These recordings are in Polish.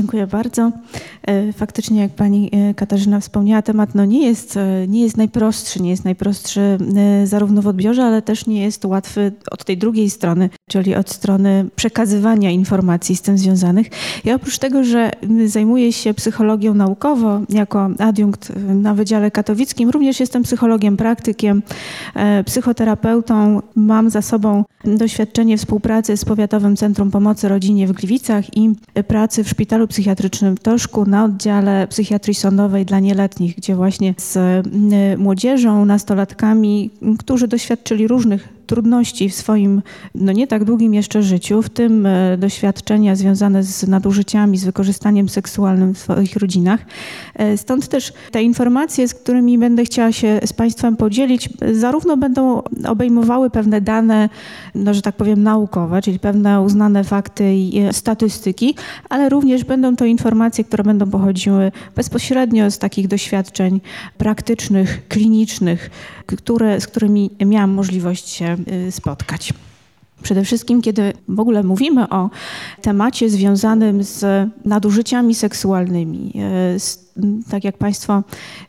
Dziękuję bardzo. Faktycznie, jak pani Katarzyna wspomniała, temat nie jest najprostszy. Nie jest najprostszy zarówno w odbiorze, ale też nie jest łatwy od tej drugiej strony, czyli od strony przekazywania informacji z tym związanych. Ja oprócz tego, że zajmuję się psychologią naukowo jako adiunkt na Wydziale Katowickim, również jestem psychologiem, praktykiem, psychoterapeutą. Mam za sobą doświadczenie współpracy z Powiatowym Centrum Pomocy Rodzinie w Gliwicach i pracy w Szpitalu Psychiatrycznym w Toszku na oddziale psychiatrii sądowej dla nieletnich, gdzie właśnie z młodzieżą, nastolatkami, którzy doświadczyli różnych trudności w swoim, nie tak długim jeszcze życiu, w tym doświadczenia związane z nadużyciami, z wykorzystaniem seksualnym w swoich rodzinach. Stąd też te informacje, z którymi będę chciała się z Państwem podzielić, zarówno będą obejmowały pewne dane, że tak powiem, naukowe, czyli pewne uznane fakty i statystyki, ale również będą to informacje, które będą pochodziły bezpośrednio z takich doświadczeń praktycznych, klinicznych, z którymi miałam możliwość się spotkać. Przede wszystkim, kiedy w ogóle mówimy o temacie związanym z nadużyciami seksualnymi, tak jak Państwo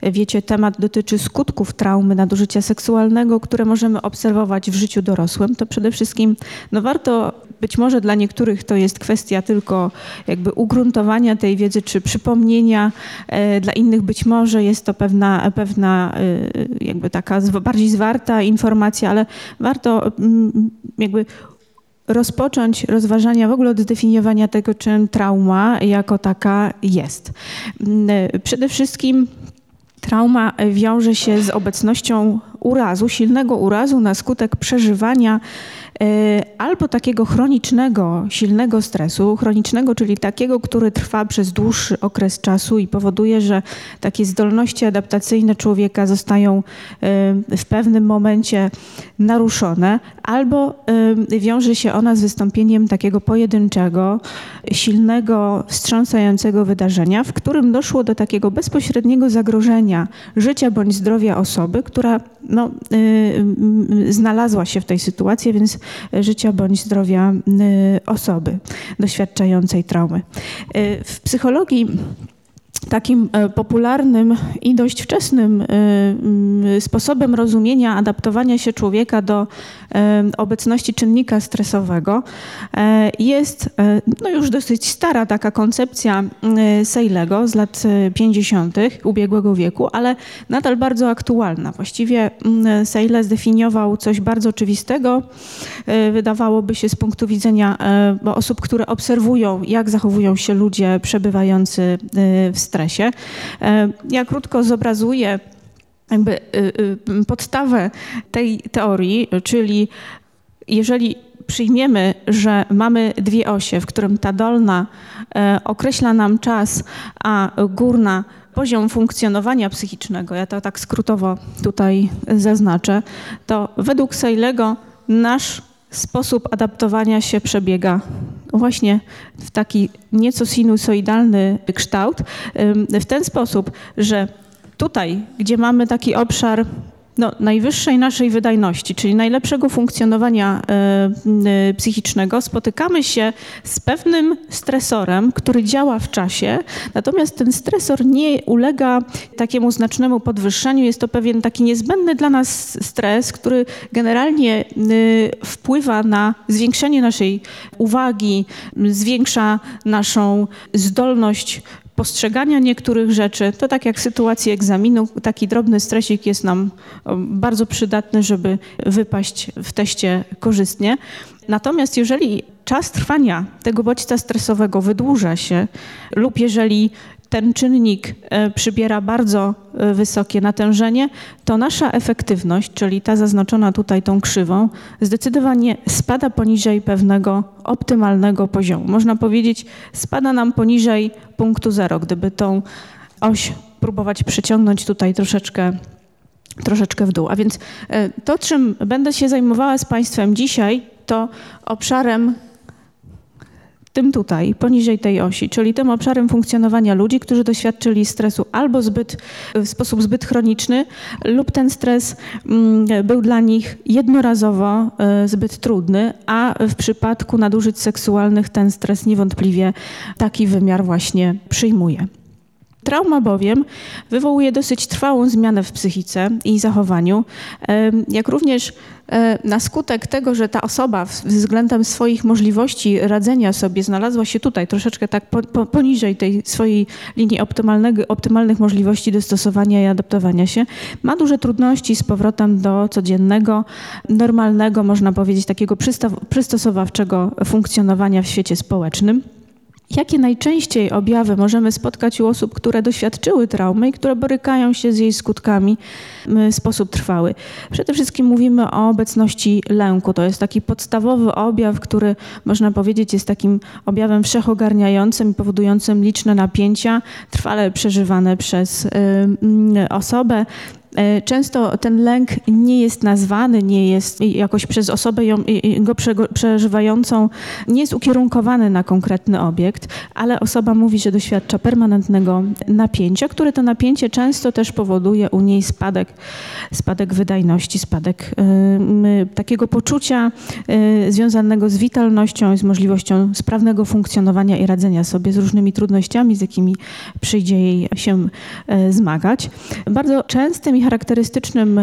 wiecie, temat dotyczy skutków traumy nadużycia seksualnego, które możemy obserwować w życiu dorosłym, to przede wszystkim warto, być może dla niektórych to jest kwestia tylko jakby ugruntowania tej wiedzy czy przypomnienia, dla innych być może jest to pewna jakby taka bardziej zwarta informacja, ale warto jakby rozpocząć rozważania w ogóle od zdefiniowania tego, czym trauma jako taka jest. Przede wszystkim trauma wiąże się z obecnością urazu, silnego urazu na skutek przeżywania albo takiego chronicznego, silnego stresu, chronicznego, czyli takiego, który trwa przez dłuższy okres czasu i powoduje, że takie zdolności adaptacyjne człowieka zostają w pewnym momencie naruszone, albo wiąże się ona z wystąpieniem takiego pojedynczego, silnego, wstrząsającego wydarzenia, w którym doszło do takiego bezpośredniego zagrożenia życia bądź zdrowia osoby, która znalazła się w tej sytuacji, więc życia bądź zdrowia osoby doświadczającej traumy. W psychologii takim popularnym i dość wczesnym sposobem rozumienia adaptowania się człowieka do obecności czynnika stresowego jest już dosyć stara taka koncepcja Selego z lat 50. ubiegłego wieku, ale nadal bardzo aktualna. Właściwie Selye zdefiniował coś bardzo oczywistego, wydawałoby się z punktu widzenia osób, które obserwują, jak zachowują się ludzie przebywający w stresie. Ja krótko zobrazuję jakby podstawę tej teorii, czyli jeżeli przyjmiemy, że mamy dwie osie, w którym ta dolna określa nam czas, a górna poziom funkcjonowania psychicznego, ja to tak skrótowo tutaj zaznaczę, to według Selego nasz sposób adaptowania się przebiega właśnie w taki nieco sinusoidalny kształt, w ten sposób, że tutaj, gdzie mamy taki obszar najwyższej naszej wydajności, czyli najlepszego funkcjonowania psychicznego, spotykamy się z pewnym stresorem, który działa w czasie, natomiast ten stresor nie ulega takiemu znacznemu podwyższeniu. Jest to pewien taki niezbędny dla nas stres, który generalnie wpływa na zwiększenie naszej uwagi, zwiększa naszą zdolność postrzegania niektórych rzeczy. To tak jak w sytuacji egzaminu, taki drobny stresik jest nam bardzo przydatny, żeby wypaść w teście korzystnie. Natomiast jeżeli czas trwania tego bodźca stresowego wydłuża się lub jeżeli ten czynnik przybiera bardzo wysokie natężenie, to nasza efektywność, czyli ta zaznaczona tutaj tą krzywą, zdecydowanie spada poniżej pewnego optymalnego poziomu. Można powiedzieć, spada nam poniżej punktu 0, gdyby tą oś próbować przyciągnąć tutaj troszeczkę w dół. A więc to, czym będę się zajmowała z Państwem dzisiaj, to obszarem tym tutaj, poniżej tej osi, czyli tym obszarem funkcjonowania ludzi, którzy doświadczyli stresu albo w sposób zbyt chroniczny, lub ten stres był dla nich jednorazowo zbyt trudny, a w przypadku nadużyć seksualnych ten stres niewątpliwie taki wymiar właśnie przyjmuje. Trauma bowiem wywołuje dosyć trwałą zmianę w psychice i zachowaniu, jak również na skutek tego, że ta osoba względem swoich możliwości radzenia sobie znalazła się tutaj, troszeczkę tak poniżej tej swojej linii optymalnych możliwości dostosowania i adaptowania się, ma duże trudności z powrotem do codziennego, normalnego, można powiedzieć, takiego przystosowawczego funkcjonowania w świecie społecznym. Jakie najczęściej objawy możemy spotkać u osób, które doświadczyły traumy i które borykają się z jej skutkami w sposób trwały? Przede wszystkim mówimy o obecności lęku. To jest taki podstawowy objaw, który można powiedzieć jest takim objawem wszechogarniającym i powodującym liczne napięcia trwale przeżywane przez osobę. Często ten lęk nie jest nazwany, nie jest jakoś przez osobę go przeżywającą, nie jest ukierunkowany na konkretny obiekt, ale osoba mówi, że doświadcza permanentnego napięcia, które to napięcie często też powoduje u niej spadek wydajności, spadek takiego poczucia związanego z witalnością, z możliwością sprawnego funkcjonowania i radzenia sobie z różnymi trudnościami, z jakimi przyjdzie jej się zmagać. Bardzo częstym charakterystycznym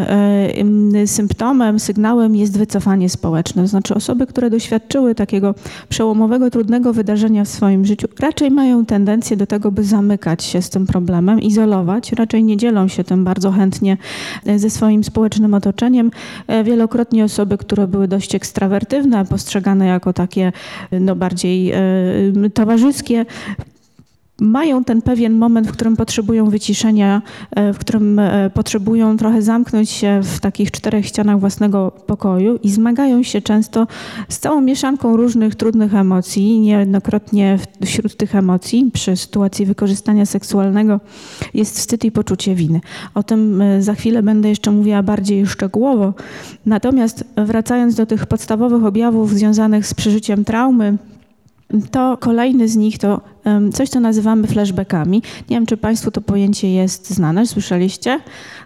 symptomem, sygnałem jest wycofanie społeczne. To znaczy osoby, które doświadczyły takiego przełomowego, trudnego wydarzenia w swoim życiu, raczej mają tendencję do tego, by zamykać się z tym problemem, izolować, raczej nie dzielą się tym bardzo chętnie ze swoim społecznym otoczeniem. Wielokrotnie osoby, które były dość ekstrawertywne, postrzegane jako takie bardziej towarzyskie, mają ten pewien moment, w którym potrzebują wyciszenia, w którym potrzebują trochę zamknąć się w takich 4 ścianach własnego pokoju i zmagają się często z całą mieszanką różnych trudnych emocji. Niejednokrotnie wśród tych emocji przy sytuacji wykorzystania seksualnego jest wstyd i poczucie winy. O tym za chwilę będę jeszcze mówiła bardziej szczegółowo. Natomiast wracając do tych podstawowych objawów związanych z przeżyciem traumy, to kolejny z nich to coś, co nazywamy flashbackami. Nie wiem, czy Państwu to pojęcie jest znane, słyszeliście?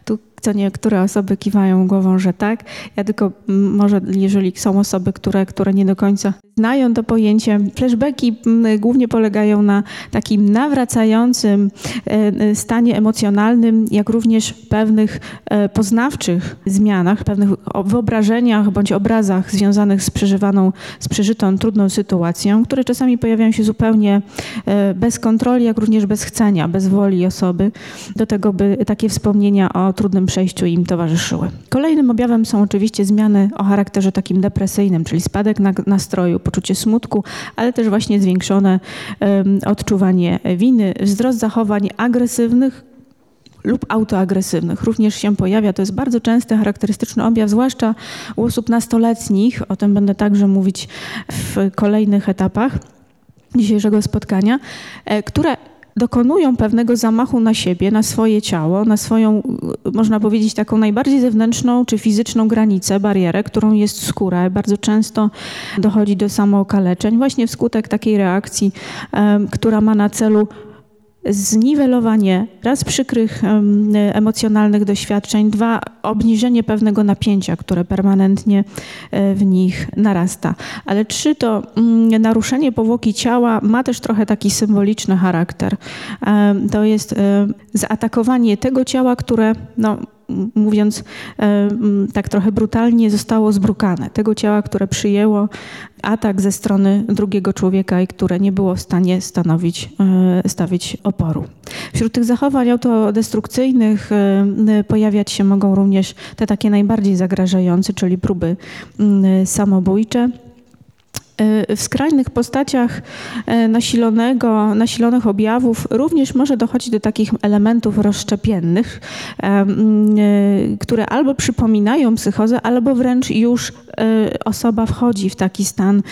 Tu co niektóre osoby kiwają głową, że tak. Ja tylko może, jeżeli są osoby, które nie do końca znają to pojęcie, flashbacki głównie polegają na takim nawracającym stanie emocjonalnym, jak również pewnych poznawczych zmianach, pewnych wyobrażeniach bądź obrazach związanych z przeżytą trudną sytuacją, które czasami pojawiają się zupełnie bez kontroli, jak również bez chcenia, bez woli osoby do tego, by takie wspomnienia o trudnym przejściu im towarzyszyły. Kolejnym objawem są oczywiście zmiany o charakterze takim depresyjnym, czyli spadek nastroju, poczucie smutku, ale też właśnie zwiększone odczuwanie winy, wzrost zachowań agresywnych lub autoagresywnych. Również się pojawia, to jest bardzo częsty, charakterystyczny objaw, zwłaszcza u osób nastoletnich, o tym będę także mówić w kolejnych etapach dzisiejszego spotkania, które dokonują pewnego zamachu na siebie, na swoje ciało, na swoją, można powiedzieć, taką najbardziej zewnętrzną czy fizyczną granicę, barierę, którą jest skóra. Bardzo często dochodzi do samookaleczeń właśnie wskutek takiej reakcji, która ma na celu zniwelowanie raz przykrych emocjonalnych doświadczeń, 2 obniżenie pewnego napięcia, które permanentnie w nich narasta, ale 3 to naruszenie powłoki ciała ma też trochę taki symboliczny charakter. To jest zaatakowanie tego ciała, które mówiąc tak trochę brutalnie, zostało zbrukane. Tego ciała, które przyjęło atak ze strony drugiego człowieka i które nie było w stanie stawić oporu. Wśród tych zachowań autodestrukcyjnych pojawiać się mogą również te takie najbardziej zagrażające, czyli próby samobójcze. W skrajnych postaciach nasilonych objawów również może dochodzić do takich elementów rozszczepiennych, które albo przypominają psychozę, albo wręcz już osoba wchodzi w taki stan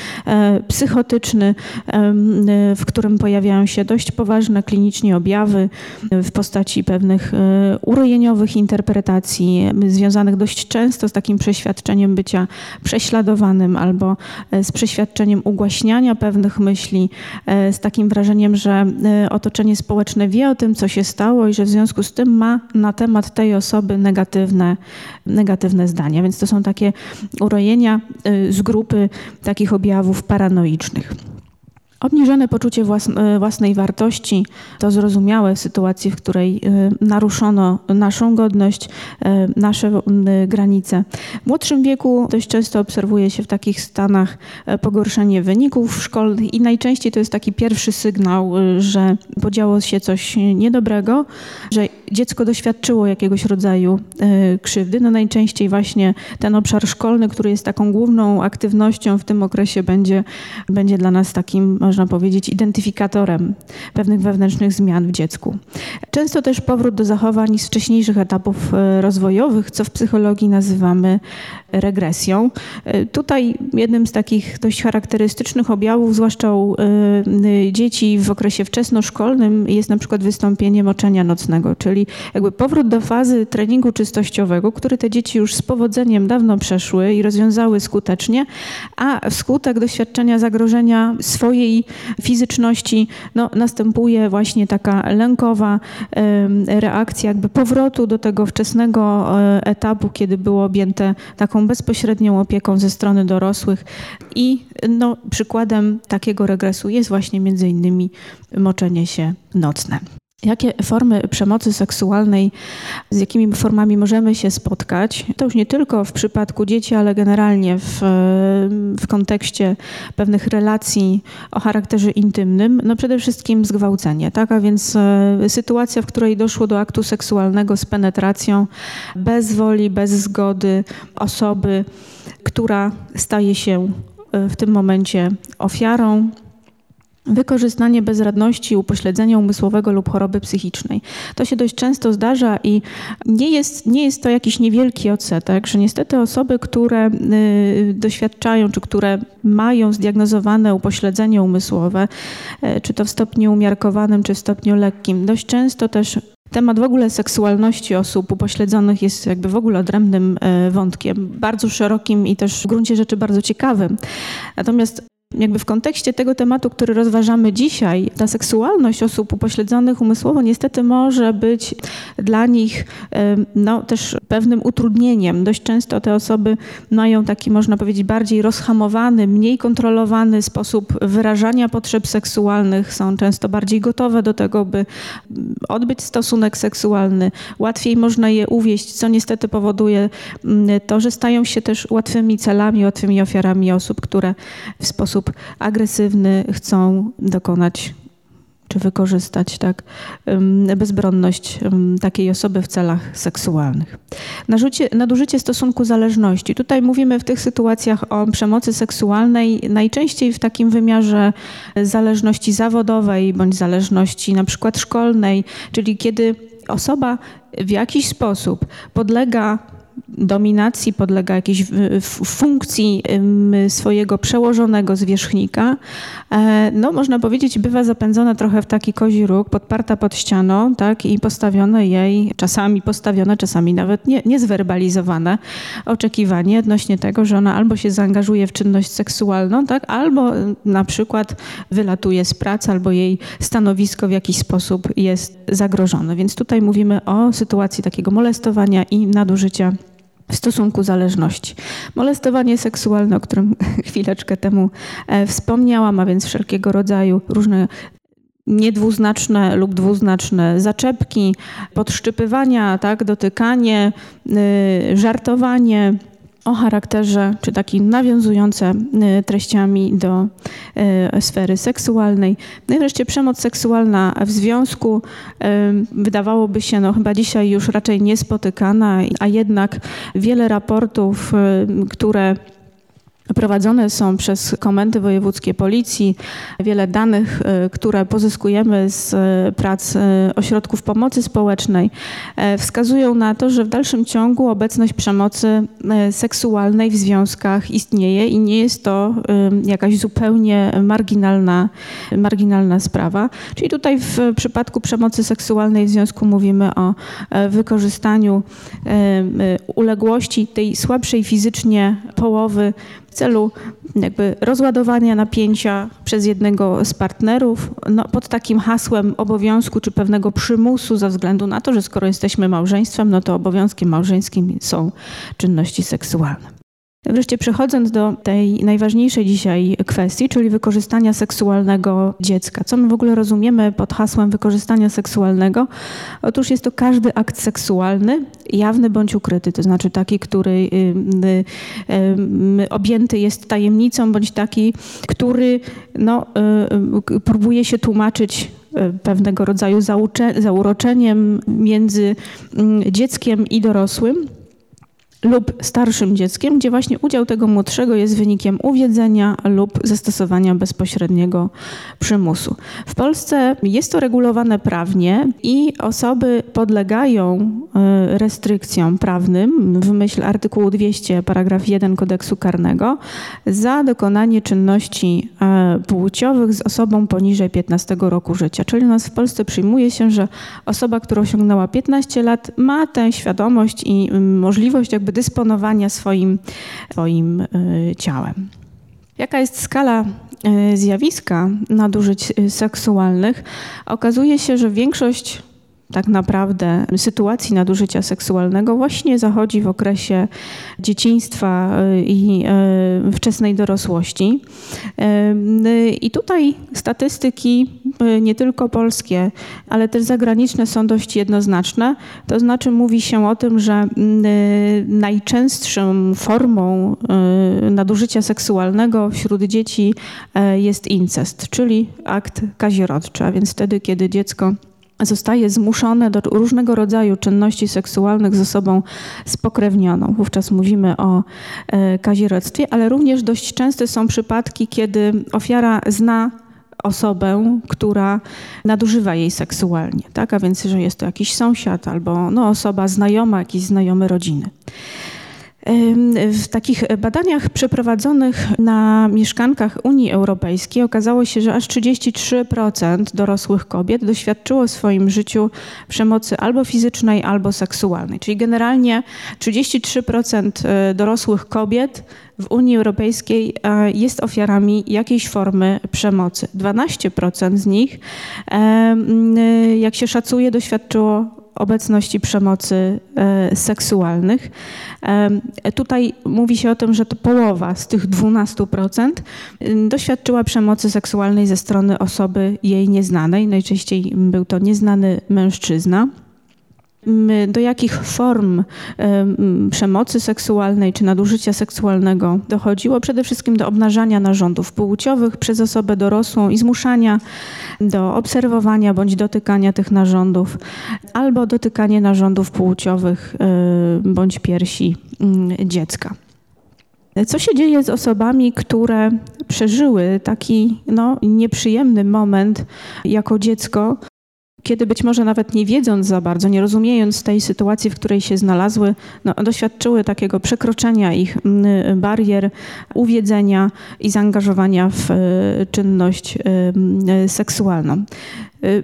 psychotyczny, w którym pojawiają się dość poważne klinicznie objawy w postaci pewnych urojeniowych interpretacji związanych dość często z takim przeświadczeniem bycia prześladowanym albo z przeświadczeniem doświadczeniem ugłaśniania pewnych myśli, z takim wrażeniem, że otoczenie społeczne wie o tym, co się stało i że w związku z tym ma na temat tej osoby negatywne zdania. Więc to są takie urojenia z grupy takich objawów paranoicznych. Obniżone poczucie własnej wartości to zrozumiałe w sytuacji, w której naruszono naszą godność, nasze granice. W młodszym wieku dość często obserwuje się w takich stanach pogorszenie wyników szkolnych i najczęściej to jest taki pierwszy sygnał, że podziało się coś niedobrego, że dziecko doświadczyło jakiegoś rodzaju krzywdy. No najczęściej właśnie ten obszar szkolny, który jest taką główną aktywnością w tym okresie, będzie dla nas takim, można powiedzieć, identyfikatorem pewnych wewnętrznych zmian w dziecku. Często też powrót do zachowań z wcześniejszych etapów rozwojowych, co w psychologii nazywamy regresją. Tutaj jednym z takich dość charakterystycznych objawów, zwłaszcza u dzieci w okresie wczesnoszkolnym, jest na przykład wystąpienie moczenia nocnego, czyli jakby powrót do fazy treningu czystościowego, który te dzieci już z powodzeniem dawno przeszły i rozwiązały skutecznie, a wskutek doświadczenia zagrożenia swojej fizyczności następuje właśnie taka lękowa reakcja jakby powrotu do tego wczesnego etapu, kiedy było objęte taką bezpośrednią opieką ze strony dorosłych i przykładem takiego regresu jest właśnie między innymi moczenie się nocne. Jakie formy przemocy seksualnej, z jakimi formami możemy się spotkać? To już nie tylko w przypadku dzieci, ale generalnie w kontekście pewnych relacji o charakterze intymnym. Przede wszystkim zgwałcenie, tak? A więc sytuacja, w której doszło do aktu seksualnego z penetracją, bez woli, bez zgody osoby, która staje się w tym momencie ofiarą. Wykorzystanie bezradności, upośledzenia umysłowego lub choroby psychicznej. To się dość często zdarza i nie jest to jakiś niewielki odsetek, że niestety osoby, które doświadczają, czy które mają zdiagnozowane upośledzenie umysłowe, czy to w stopniu umiarkowanym, czy w stopniu lekkim, dość często też temat w ogóle seksualności osób upośledzonych jest jakby w ogóle odrębnym wątkiem, bardzo szerokim i też w gruncie rzeczy bardzo ciekawym. Natomiast jakby w kontekście tego tematu, który rozważamy dzisiaj, ta seksualność osób upośledzonych umysłowo niestety może być dla nich też pewnym utrudnieniem. Dość często te osoby mają taki, można powiedzieć, bardziej rozhamowany, mniej kontrolowany sposób wyrażania potrzeb seksualnych. Są często bardziej gotowe do tego, by odbyć stosunek seksualny. Łatwiej można je uwieść, co niestety powoduje to, że stają się też łatwymi celami, łatwymi ofiarami osób, które w sposób agresywny chcą dokonać czy wykorzystać bezbronność takiej osoby w celach seksualnych. Nadużycie stosunku zależności. Tutaj mówimy w tych sytuacjach o przemocy seksualnej najczęściej w takim wymiarze zależności zawodowej bądź zależności na przykład szkolnej, czyli kiedy osoba w jakiś sposób podlega dominacji, podlega jakiejś funkcji swojego przełożonego zwierzchnika, można powiedzieć, bywa zapędzona trochę w taki kozi róg, podparta pod ścianą, tak, i postawione, czasami nawet niezwerbalizowane oczekiwanie odnośnie tego, że ona albo się zaangażuje w czynność seksualną, tak, albo na przykład wylatuje z pracy, albo jej stanowisko w jakiś sposób jest zagrożone. Więc tutaj mówimy o sytuacji takiego molestowania i nadużycia w stosunku zależności. Molestowanie seksualne, o którym chwileczkę temu wspomniałam, a więc wszelkiego rodzaju różne niedwuznaczne lub dwuznaczne zaczepki, podszczypywania, tak, dotykanie, żartowanie o charakterze, czy taki nawiązujące treściami do sfery seksualnej. No i wreszcie przemoc seksualna w związku, wydawałoby się chyba dzisiaj już raczej niespotykana, a jednak wiele raportów, które prowadzone są przez komendy wojewódzkie policji. Wiele danych, które pozyskujemy z prac ośrodków pomocy społecznej, wskazują na to, że w dalszym ciągu obecność przemocy seksualnej w związkach istnieje i nie jest to jakaś zupełnie marginalna sprawa. Czyli tutaj w przypadku przemocy seksualnej w związku mówimy o wykorzystaniu uległości tej słabszej fizycznie połowy celu jakby rozładowania napięcia przez jednego z partnerów, no, pod takim hasłem obowiązku czy pewnego przymusu ze względu na to, że skoro jesteśmy małżeństwem, no to obowiązkiem małżeńskim są czynności seksualne. Wreszcie przechodząc do tej najważniejszej dzisiaj kwestii, czyli wykorzystania seksualnego dziecka. Co my w ogóle rozumiemy pod hasłem wykorzystania seksualnego? Otóż jest to każdy akt seksualny, jawny bądź ukryty, to znaczy taki, który objęty jest tajemnicą, bądź taki, który próbuje się tłumaczyć pewnego rodzaju zauroczeniem między dzieckiem i dorosłym, lub starszym dzieckiem, gdzie właśnie udział tego młodszego jest wynikiem uwiedzenia lub zastosowania bezpośredniego przymusu. W Polsce jest to regulowane prawnie i osoby podlegają restrykcjom prawnym w myśl artykułu 200 paragraf 1 kodeksu karnego za dokonanie czynności płciowych z osobą poniżej 15 roku życia. Czyli u nas w Polsce przyjmuje się, że osoba, która osiągnęła 15 lat, ma tę świadomość i możliwość jakby dysponowania swoim ciałem. Jaka jest skala zjawiska nadużyć seksualnych? Okazuje się, że większość tak naprawdę sytuacji nadużycia seksualnego właśnie zachodzi w okresie dzieciństwa i wczesnej dorosłości. I tutaj statystyki nie tylko polskie, ale też zagraniczne są dość jednoznaczne. To znaczy mówi się o tym, że najczęstszą formą nadużycia seksualnego wśród dzieci jest incest, czyli akt kazirodczy, a więc wtedy, kiedy dziecko zostaje zmuszone do różnego rodzaju czynności seksualnych z osobą spokrewnioną. Wówczas mówimy o kazirodztwie, ale również dość częste są przypadki, kiedy ofiara zna osobę, która nadużywa jej seksualnie, tak? A więc, że jest to jakiś sąsiad albo osoba znajoma, jakiś znajomy rodziny. W takich badaniach przeprowadzonych na mieszkankach Unii Europejskiej okazało się, że aż 33% dorosłych kobiet doświadczyło w swoim życiu przemocy albo fizycznej, albo seksualnej. Czyli generalnie 33% dorosłych kobiet w Unii Europejskiej jest ofiarami jakiejś formy przemocy. 12% z nich, jak się szacuje, doświadczyło obecności przemocy seksualnych. Tutaj mówi się o tym, że to połowa z tych 12% doświadczyła przemocy seksualnej ze strony osoby jej nieznanej. Najczęściej był to nieznany mężczyzna. Do jakich form przemocy seksualnej czy nadużycia seksualnego dochodziło? Przede wszystkim do obnażania narządów płciowych przez osobę dorosłą i zmuszania do obserwowania bądź dotykania tych narządów, albo dotykanie narządów płciowych bądź piersi dziecka. Co się dzieje z osobami, które przeżyły taki nieprzyjemny moment jako dziecko, kiedy być może nawet nie wiedząc za bardzo, nie rozumiejąc tej sytuacji, w której się znalazły, doświadczyły takiego przekroczenia ich barier, uwiedzenia i zaangażowania w czynność seksualną.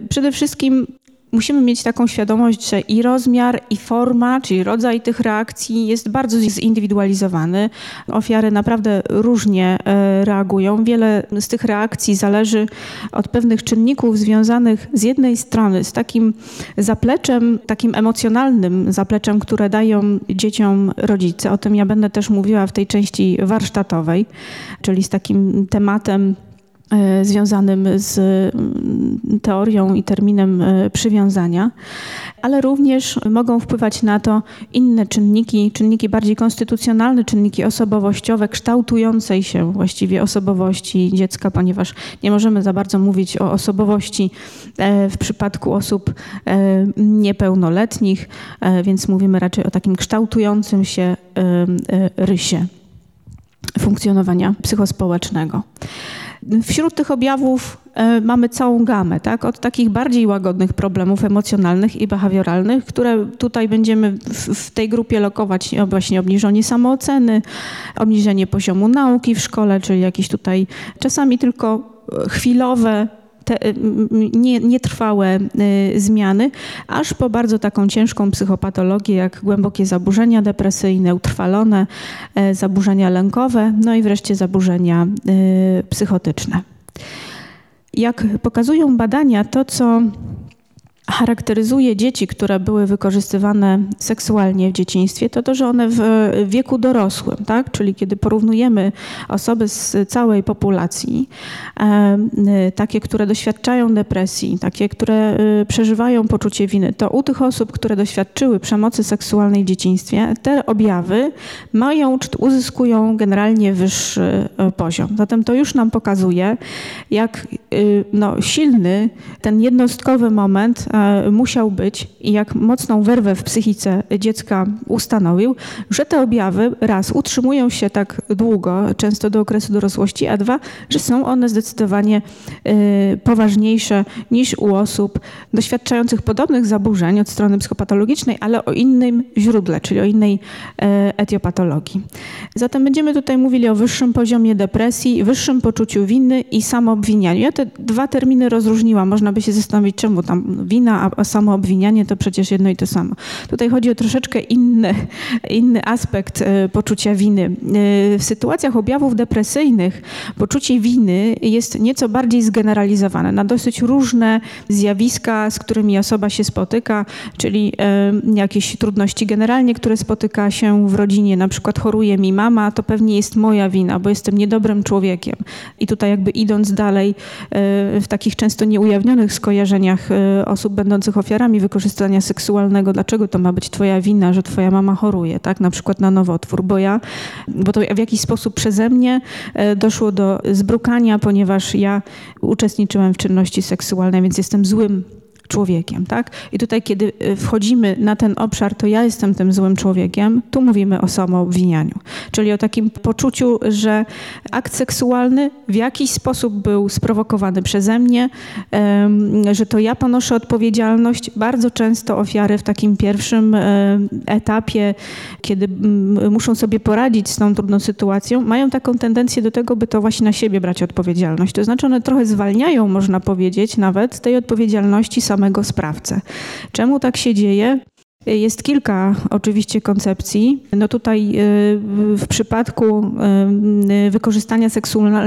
Przede wszystkim musimy mieć taką świadomość, że i rozmiar, i forma, czyli rodzaj tych reakcji jest bardzo zindywidualizowany. Ofiary naprawdę różnie reagują. Wiele z tych reakcji zależy od pewnych czynników związanych z jednej strony z takim zapleczem, takim emocjonalnym zapleczem, które dają dzieciom rodzice. O tym ja będę też mówiła w tej części warsztatowej, czyli z takim tematem związanym z teorią i terminem przywiązania, ale również mogą wpływać na to inne czynniki bardziej konstytucjonalne, czynniki osobowościowe, kształtującej się właściwie osobowości dziecka, ponieważ nie możemy za bardzo mówić o osobowości w przypadku osób niepełnoletnich, więc mówimy raczej o takim kształtującym się rysie funkcjonowania psychospołecznego. Wśród tych objawów mamy całą gamę, tak? Od takich bardziej łagodnych problemów emocjonalnych i behawioralnych, które tutaj będziemy w tej grupie lokować, właśnie obniżenie samooceny, obniżenie poziomu nauki w szkole, czyli jakieś tutaj czasami tylko chwilowe nietrwałe zmiany, aż po bardzo taką ciężką psychopatologię, jak głębokie zaburzenia depresyjne, utrwalone, zaburzenia lękowe, no i wreszcie zaburzenia psychotyczne. Jak pokazują badania, to co charakteryzuje dzieci, które były wykorzystywane seksualnie w dzieciństwie, to to, że one w wieku dorosłym, tak? Czyli kiedy porównujemy osoby z całej populacji, takie, które doświadczają depresji, takie, które przeżywają poczucie winy, to u tych osób, które doświadczyły przemocy seksualnej w dzieciństwie, te objawy mają, uzyskują generalnie wyższy poziom. Zatem to już nam pokazuje, jak silny ten jednostkowy moment musiał być i jak mocną werwę w psychice dziecka ustanowił, że te objawy raz utrzymują się tak długo, często do okresu dorosłości, a dwa, że są one zdecydowanie poważniejsze niż u osób doświadczających podobnych zaburzeń od strony psychopatologicznej, ale o innym źródle, czyli o innej etiopatologii. Zatem będziemy tutaj mówili o wyższym poziomie depresji, wyższym poczuciu winy i samoobwinianiu. Ja te dwa terminy rozróżniłam. Można by się zastanowić, czemu tam wina, a samoobwinianie to przecież jedno i to samo. Tutaj chodzi o troszeczkę inny aspekt poczucia winy. W sytuacjach objawów depresyjnych poczucie winy jest nieco bardziej zgeneralizowane na dosyć różne zjawiska, z którymi osoba się spotyka, czyli jakieś trudności generalnie, które spotyka się w rodzinie. Na przykład choruje mi mama, to pewnie jest moja wina, bo jestem niedobrym człowiekiem. I tutaj jakby idąc dalej w takich często nieujawnionych skojarzeniach osób będących ofiarami wykorzystania seksualnego, dlaczego to ma być twoja wina, że twoja mama choruje, tak? Na przykład na nowotwór, bo to w jakiś sposób przeze mnie doszło do zbrukania, ponieważ ja uczestniczyłem w czynności seksualnej, więc jestem złym człowiekiem, tak? I tutaj, kiedy wchodzimy na ten obszar, to ja jestem tym złym człowiekiem, tu mówimy o samoobwinianiu. Czyli o takim poczuciu, że akt seksualny w jakiś sposób był sprowokowany przeze mnie, że to ja ponoszę odpowiedzialność. Bardzo często ofiary w takim pierwszym etapie, kiedy muszą sobie poradzić z tą trudną sytuacją, mają taką tendencję do tego, by to właśnie na siebie brać odpowiedzialność. To znaczy one trochę zwalniają, można powiedzieć, nawet z tej odpowiedzialności samego sprawcę. Czemu tak się dzieje? Jest kilka oczywiście koncepcji. No tutaj w przypadku wykorzystania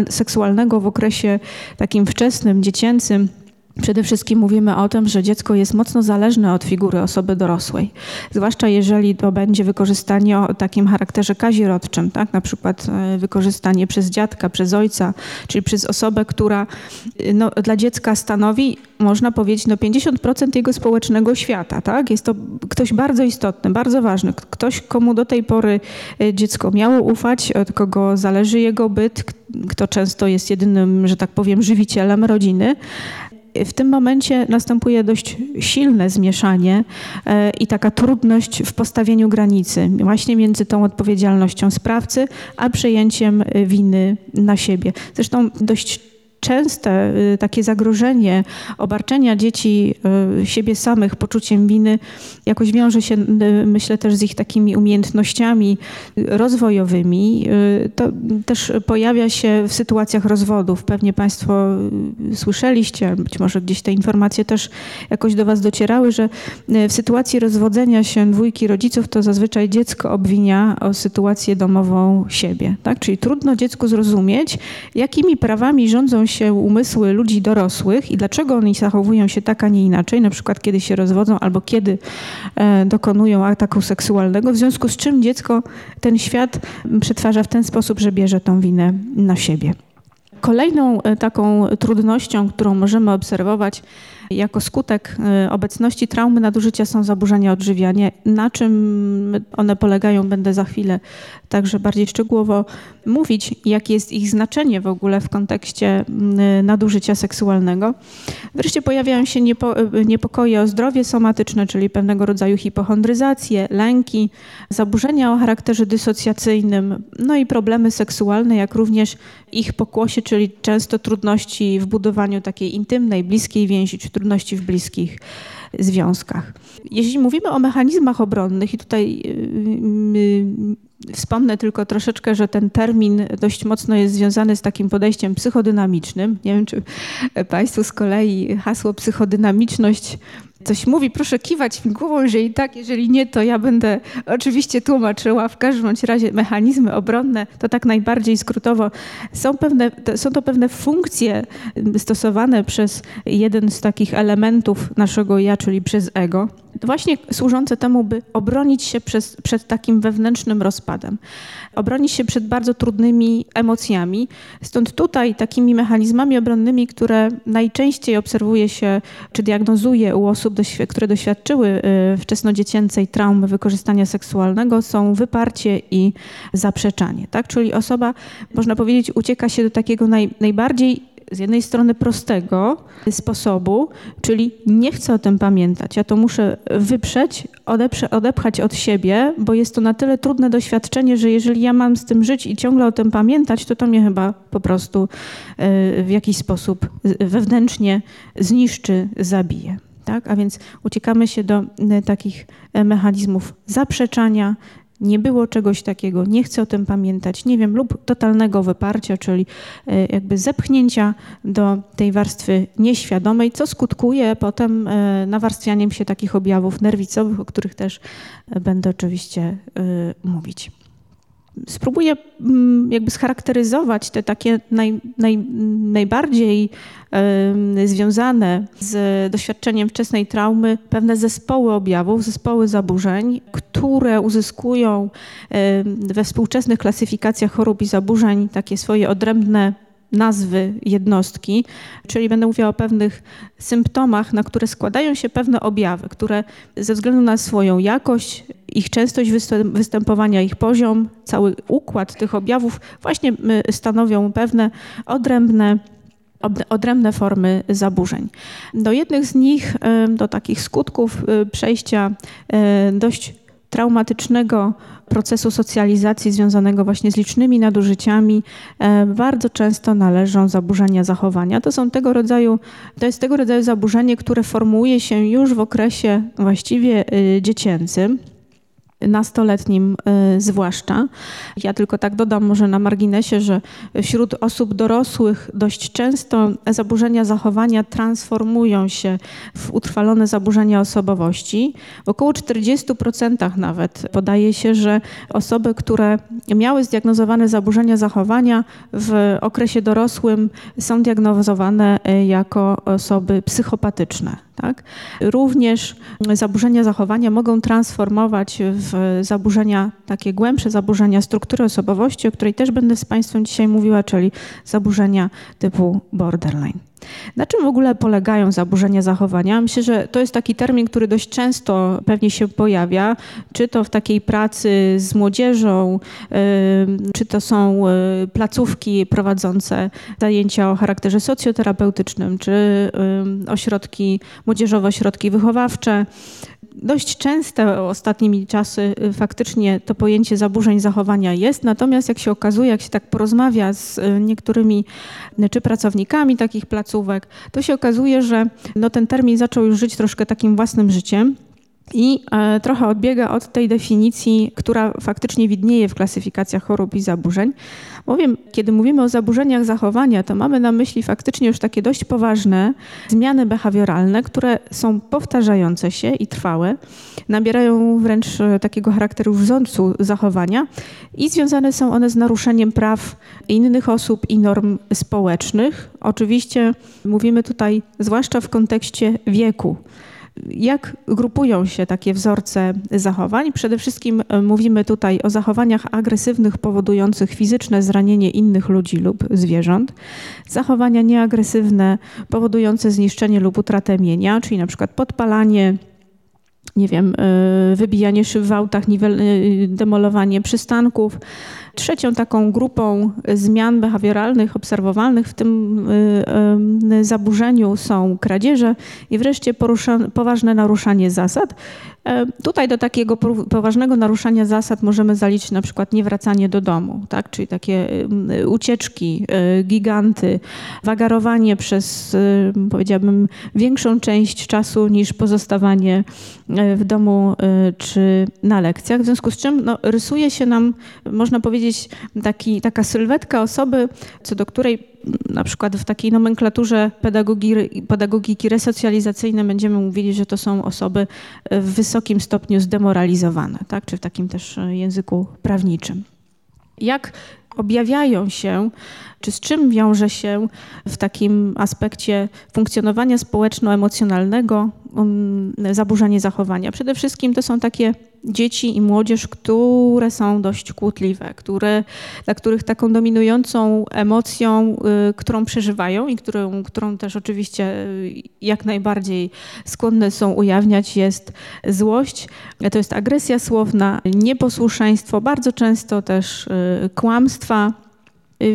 seksualnego w okresie takim wczesnym, dziecięcym, przede wszystkim mówimy o tym, że dziecko jest mocno zależne od figury osoby dorosłej. Zwłaszcza jeżeli to będzie wykorzystanie o takim charakterze kazirodczym, tak? Na przykład wykorzystanie przez dziadka, przez ojca, czyli przez osobę, która dla dziecka stanowi, można powiedzieć, 50% jego społecznego świata, tak? Jest to ktoś bardzo istotny, bardzo ważny. Ktoś, komu do tej pory dziecko miało ufać, od kogo zależy jego byt, kto często jest jedynym, że tak powiem, żywicielem rodziny. W tym momencie następuje dość silne zmieszanie i taka trudność w postawieniu granicy właśnie między tą odpowiedzialnością sprawcy, a przejęciem winy na siebie. Zresztą dość częste takie zagrożenie obarczenia dzieci siebie samych poczuciem winy jakoś wiąże się, myślę, też z ich takimi umiejętnościami rozwojowymi. To też pojawia się w sytuacjach rozwodów. Pewnie Państwo słyszeliście, być może gdzieś te informacje też jakoś do Was docierały, że w sytuacji rozwodzenia się dwójki rodziców to zazwyczaj dziecko obwinia o sytuację domową siebie. Tak? Czyli trudno dziecku zrozumieć, jakimi prawami rządzą się umysły ludzi dorosłych i dlaczego oni zachowują się tak, a nie inaczej, na przykład kiedy się rozwodzą albo kiedy dokonują ataku seksualnego, w związku z czym dziecko ten świat przetwarza w ten sposób, że bierze tą winę na siebie. Kolejną taką trudnością, którą możemy obserwować jako skutek obecności traumy nadużycia, są zaburzenia odżywiania. Na czym one polegają, będę za chwilę także bardziej szczegółowo mówić, jakie jest ich znaczenie w ogóle w kontekście nadużycia seksualnego. Wreszcie pojawiają się niepokoje o zdrowie somatyczne, czyli pewnego rodzaju hipochondryzacje, lęki, zaburzenia o charakterze dysocjacyjnym, no i problemy seksualne, jak również ich pokłosie, czyli często trudności w budowaniu takiej intymnej, bliskiej więzi, czy trudności w bliskich związkach. Jeśli mówimy o mechanizmach obronnych i tutaj Wspomnę tylko troszeczkę, że ten termin dość mocno jest związany z takim podejściem psychodynamicznym. Nie wiem, czy Państwu z kolei hasło psychodynamiczność coś mówi. Proszę kiwać mi głową, jeżeli tak, jeżeli nie, to ja będę oczywiście tłumaczyła. W każdym bądź razie mechanizmy obronne, to tak najbardziej skrótowo, są to pewne funkcje stosowane przez jeden z takich elementów naszego ja, czyli przez ego, właśnie służące temu, by obronić się przed takim wewnętrznym rozpadem, obronić się przed bardzo trudnymi emocjami. Stąd tutaj takimi mechanizmami obronnymi, które najczęściej obserwuje się czy diagnozuje u osób, które doświadczyły wczesnodziecięcej traumy wykorzystania seksualnego, są wyparcie i zaprzeczanie. Tak? Czyli osoba, można powiedzieć, ucieka się do takiego najbardziej z jednej strony prostego sposobu, czyli nie chcę o tym pamiętać. Ja to muszę wyprzeć, odepchać od siebie, bo jest to na tyle trudne doświadczenie, że jeżeli ja mam z tym żyć i ciągle o tym pamiętać, to mnie chyba po prostu w jakiś sposób wewnętrznie zniszczy, zabije. Tak? A więc uciekamy się do takich mechanizmów zaprzeczania, nie było czegoś takiego, nie chcę o tym pamiętać, nie wiem, lub totalnego wyparcia, czyli jakby zepchnięcia do tej warstwy nieświadomej, co skutkuje potem nawarstwianiem się takich objawów nerwicowych, o których też będę oczywiście mówić. Spróbuję jakby scharakteryzować te takie najbardziej związane z doświadczeniem wczesnej traumy pewne zespoły objawów, zespoły zaburzeń, które uzyskują we współczesnych klasyfikacjach chorób i zaburzeń takie swoje odrębne nazwy jednostki, czyli będę mówiła o pewnych symptomach, na które składają się pewne objawy, które ze względu na swoją jakość, ich częstość występowania, ich poziom, cały układ tych objawów właśnie stanowią pewne odrębne formy zaburzeń. Do jednych z nich, do takich skutków przejścia dość traumatycznego procesu socjalizacji związanego właśnie z licznymi nadużyciami bardzo często należą zaburzenia zachowania. To jest tego rodzaju zaburzenie, które formułuje się już w okresie właściwie dziecięcym, nastoletnim zwłaszcza. Ja tylko tak dodam może na marginesie, że wśród osób dorosłych dość często zaburzenia zachowania transformują się w utrwalone zaburzenia osobowości. W około 40% nawet podaje się, że osoby, które miały zdiagnozowane zaburzenia zachowania w okresie dorosłym są diagnozowane jako osoby psychopatyczne. Tak? Również zaburzenia zachowania mogą transformować w zaburzenia, takie głębsze zaburzenia struktury osobowości, o której też będę z Państwem dzisiaj mówiła, czyli zaburzenia typu borderline. Na czym w ogóle polegają zaburzenia zachowania? Myślę, że to jest taki termin, który dość często pewnie się pojawia, czy to w takiej pracy z młodzieżą, czy to są placówki prowadzące zajęcia o charakterze socjoterapeutycznym, czy ośrodki, młodzieżowe ośrodki wychowawcze. Dość często ostatnimi czasy faktycznie to pojęcie zaburzeń zachowania jest, natomiast jak się okazuje, jak się tak porozmawia z niektórymi czy pracownikami takich placówek, to się okazuje, że ten termin zaczął już żyć troszkę takim własnym życiem i trochę odbiega od tej definicji, która faktycznie widnieje w klasyfikacjach chorób i zaburzeń. Bowiem, kiedy mówimy o zaburzeniach zachowania, to mamy na myśli faktycznie już takie dość poważne zmiany behawioralne, które są powtarzające się i trwałe, nabierają wręcz takiego charakteru wzorcu zachowania i związane są one z naruszeniem praw innych osób i norm społecznych. Oczywiście mówimy tutaj zwłaszcza w kontekście wieku. Jak grupują się takie wzorce zachowań? Przede wszystkim mówimy tutaj o zachowaniach agresywnych powodujących fizyczne zranienie innych ludzi lub zwierząt, zachowania nieagresywne powodujące zniszczenie lub utratę mienia, czyli na przykład podpalanie, wybijanie szyb w autach, demolowanie przystanków, Trzecią taką grupą zmian behawioralnych obserwowalnych w tym zaburzeniu są kradzieże i wreszcie poważne naruszanie zasad. Tutaj do takiego poważnego naruszania zasad możemy zaliczyć na przykład niewracanie do domu, tak? Czyli takie ucieczki, giganty, wagarowanie przez, powiedziałabym, większą część czasu niż pozostawanie w domu czy na lekcjach. W związku z czym no, rysuje się nam, można powiedzieć, taka sylwetka osoby, co do której na przykład w takiej nomenklaturze pedagogiki resocjalizacyjnej będziemy mówili, że to są osoby w wysokim stopniu zdemoralizowane, tak? Czy w takim też języku prawniczym. Jak objawiają się, czy z czym wiąże się w takim aspekcie funkcjonowania społeczno-emocjonalnego zaburzenie zachowania? Przede wszystkim to są takie dzieci i młodzież, które są dość kłótliwe, dla których taką dominującą emocją, którą przeżywają i którą też oczywiście jak najbardziej skłonne są ujawniać, jest złość. To jest agresja słowna, nieposłuszeństwo, bardzo często też kłamstwa,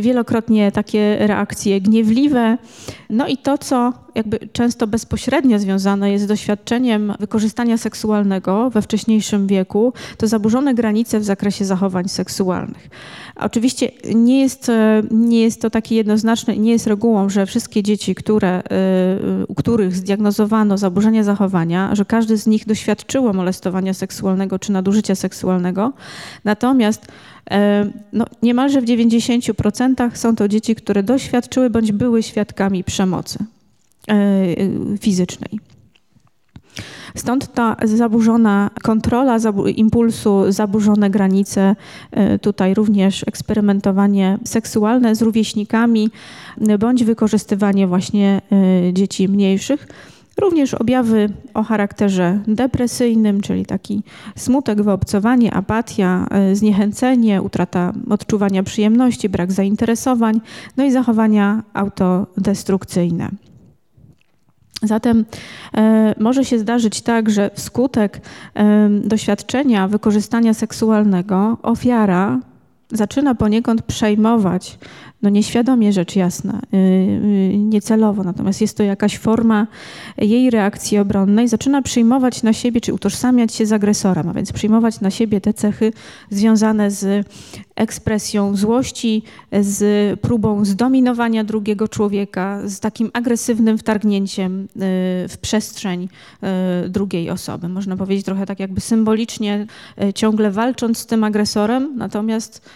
wielokrotnie takie reakcje gniewliwe. No i to, co jakby często bezpośrednio związane jest z doświadczeniem wykorzystania seksualnego we wcześniejszym wieku, to zaburzone granice w zakresie zachowań seksualnych. Oczywiście nie jest to takie jednoznaczne i nie jest regułą, że wszystkie dzieci, u których zdiagnozowano zaburzenie zachowania, że każdy z nich doświadczyło molestowania seksualnego czy nadużycia seksualnego. Natomiast no, niemalże w 90% są to dzieci, które doświadczyły bądź były świadkami przemocy fizycznej. Stąd ta zaburzona kontrola impulsu, zaburzone granice, tutaj również eksperymentowanie seksualne z rówieśnikami bądź wykorzystywanie właśnie dzieci mniejszych. Również objawy o charakterze depresyjnym, czyli taki smutek, wyobcowanie, apatia, zniechęcenie, utrata odczuwania przyjemności, brak zainteresowań, no i zachowania autodestrukcyjne. Zatem może się zdarzyć tak, że wskutek doświadczenia wykorzystania seksualnego ofiara zaczyna poniekąd przejmować, no nieświadomie rzecz jasna, niecelowo, natomiast jest to jakaś forma jej reakcji obronnej, zaczyna przyjmować na siebie, czy utożsamiać się z agresorem, a więc przyjmować na siebie te cechy związane z ekspresją złości, z próbą zdominowania drugiego człowieka, z takim agresywnym wtargnięciem w przestrzeń drugiej osoby. Można powiedzieć trochę tak jakby symbolicznie, ciągle walcząc z tym agresorem, natomiast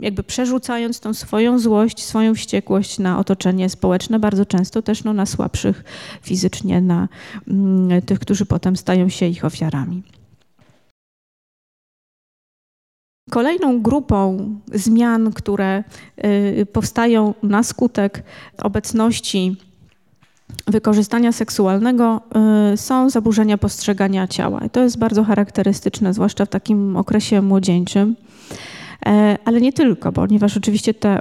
jakby przerzucając tą swoją złość, swoją wściekłość na otoczenie społeczne, bardzo często też no, na słabszych fizycznie, na tych, którzy potem stają się ich ofiarami. Kolejną grupą zmian, które powstają na skutek obecności wykorzystania seksualnego, są zaburzenia postrzegania ciała. I to jest bardzo charakterystyczne, zwłaszcza w takim okresie młodzieńczym. Ale nie tylko, ponieważ oczywiście te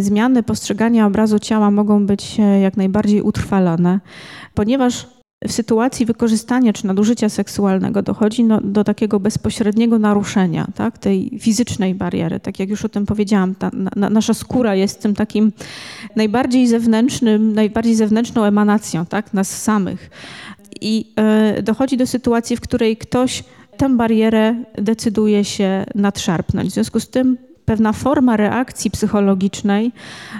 zmiany postrzegania obrazu ciała mogą być jak najbardziej utrwalone, ponieważ w sytuacji wykorzystania czy nadużycia seksualnego dochodzi do takiego bezpośredniego naruszenia, tak, tej fizycznej bariery. Tak jak już o tym powiedziałam, nasza skóra jest tym takim najbardziej zewnętrzną emanacją, tak, nas samych. I dochodzi do sytuacji, w której ktoś tę barierę decyduje się nadszarpnąć. W związku z tym pewna forma reakcji psychologicznej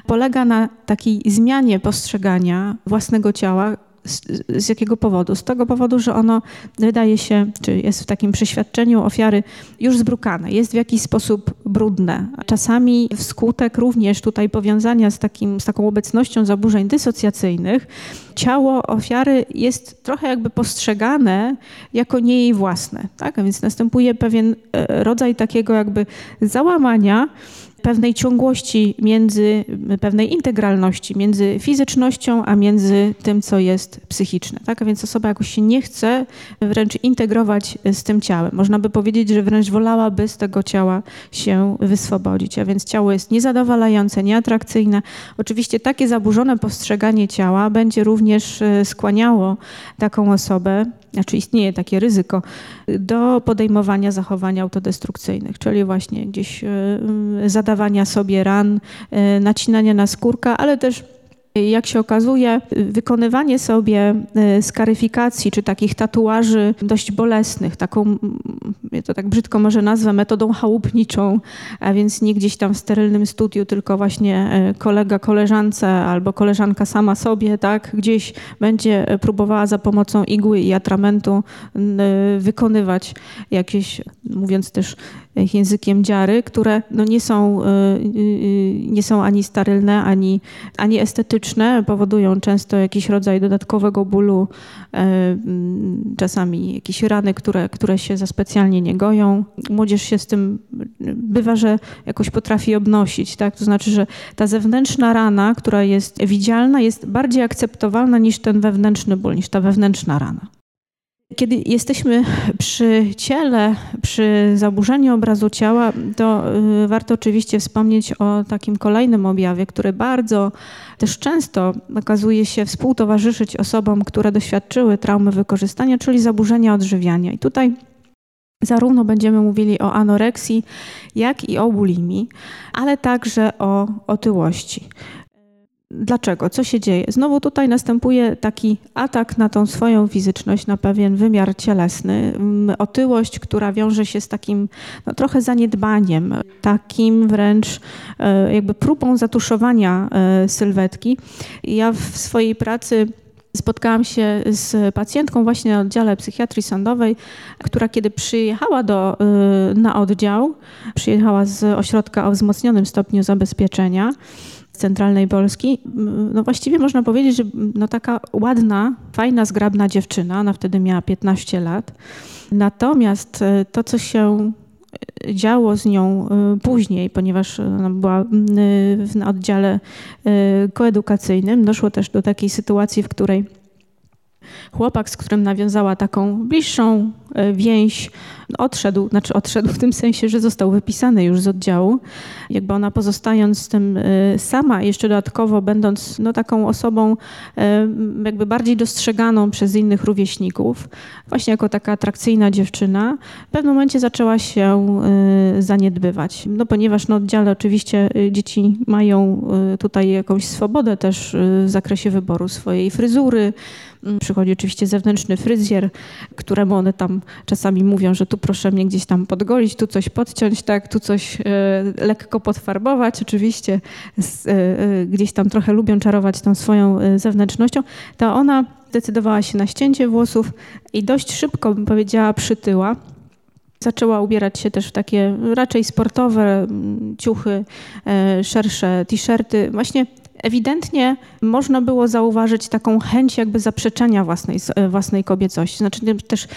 polega na takiej zmianie postrzegania własnego ciała. Z jakiego powodu? Z tego powodu, że ono wydaje się, czy jest w takim przeświadczeniu ofiary już zbrukane, jest w jakiś sposób brudne. Czasami wskutek również tutaj powiązania z taką obecnością zaburzeń dysocjacyjnych, ciało ofiary jest trochę jakby postrzegane jako nie jej własne. Tak? A więc następuje pewien rodzaj takiego jakby załamania, pewnej ciągłości, pewnej integralności między fizycznością, a między tym, co jest psychiczne. Tak? A więc osoba jakoś się nie chce wręcz integrować z tym ciałem. Można by powiedzieć, że wręcz wolałaby z tego ciała się wyswobodzić. A więc ciało jest niezadowalające, nieatrakcyjne. Oczywiście takie zaburzone postrzeganie ciała będzie również skłaniało taką osobę, znaczy istnieje takie ryzyko, do podejmowania zachowań autodestrukcyjnych, czyli właśnie gdzieś zadawania sobie ran, nacinania na skórka, ale też, jak się okazuje, wykonywanie sobie skaryfikacji czy takich tatuaży dość bolesnych, taką, ja to tak brzydko może nazwę, metodą chałupniczą, a więc nie gdzieś tam w sterylnym studiu, tylko właśnie kolega koleżance albo koleżanka sama sobie, tak, gdzieś będzie próbowała za pomocą igły i atramentu wykonywać jakieś, mówiąc też językiem dziary, które no nie są ani sterylne, ani estetyczne, powodują często jakiś rodzaj dodatkowego bólu, czasami jakieś rany, które się za specjalnie nie goją. Młodzież się z tym bywa, że jakoś potrafi obnosić, tak? To znaczy, że ta zewnętrzna rana, która jest widzialna, jest bardziej akceptowalna niż ten wewnętrzny ból, niż ta wewnętrzna rana. Kiedy jesteśmy przy ciele, przy zaburzeniu obrazu ciała, to warto oczywiście wspomnieć o takim kolejnym objawie, który bardzo też często okazuje się współtowarzyszyć osobom, które doświadczyły traumy wykorzystania, czyli zaburzenia odżywiania. I tutaj zarówno będziemy mówili o anoreksji, jak i o bulimii, ale także o otyłości. Dlaczego? Co się dzieje? Znowu tutaj następuje taki atak na tą swoją fizyczność, na pewien wymiar cielesny. Otyłość, która wiąże się z takim trochę zaniedbaniem, takim wręcz jakby próbą zatuszowania sylwetki. Ja w swojej pracy spotkałam się z pacjentką właśnie na oddziale psychiatrii sądowej, która kiedy przyjechała na oddział, przyjechała z ośrodka o wzmocnionym stopniu zabezpieczenia centralnej Polski, no właściwie można powiedzieć, że taka ładna, fajna, zgrabna dziewczyna, ona wtedy miała 15 lat. Natomiast to, co się działo z nią później, ponieważ ona była na oddziale koedukacyjnym, doszło też do takiej sytuacji, w której chłopak, z którym nawiązała taką bliższą więź, odszedł w tym sensie, że został wypisany już z oddziału. Jakby ona pozostając z tym sama, jeszcze dodatkowo będąc taką osobą jakby bardziej dostrzeganą przez innych rówieśników, właśnie jako taka atrakcyjna dziewczyna, w pewnym momencie zaczęła się zaniedbywać. Ponieważ na oddziale oczywiście dzieci mają tutaj jakąś swobodę też w zakresie wyboru swojej fryzury. Przychodzi oczywiście zewnętrzny fryzjer, któremu one tam czasami mówią, że tu proszę mnie gdzieś tam podgolić, tu coś podciąć, tak, tu coś lekko podfarbować. Oczywiście gdzieś tam trochę lubią czarować tą swoją zewnętrznością. To ona zdecydowała się na ścięcie włosów i dość szybko, bym powiedziała, przytyła. Zaczęła ubierać się też w takie raczej sportowe ciuchy, szersze t-shirty. Właśnie ewidentnie można było zauważyć taką chęć jakby zaprzeczenia własnej kobiecości. Znaczy też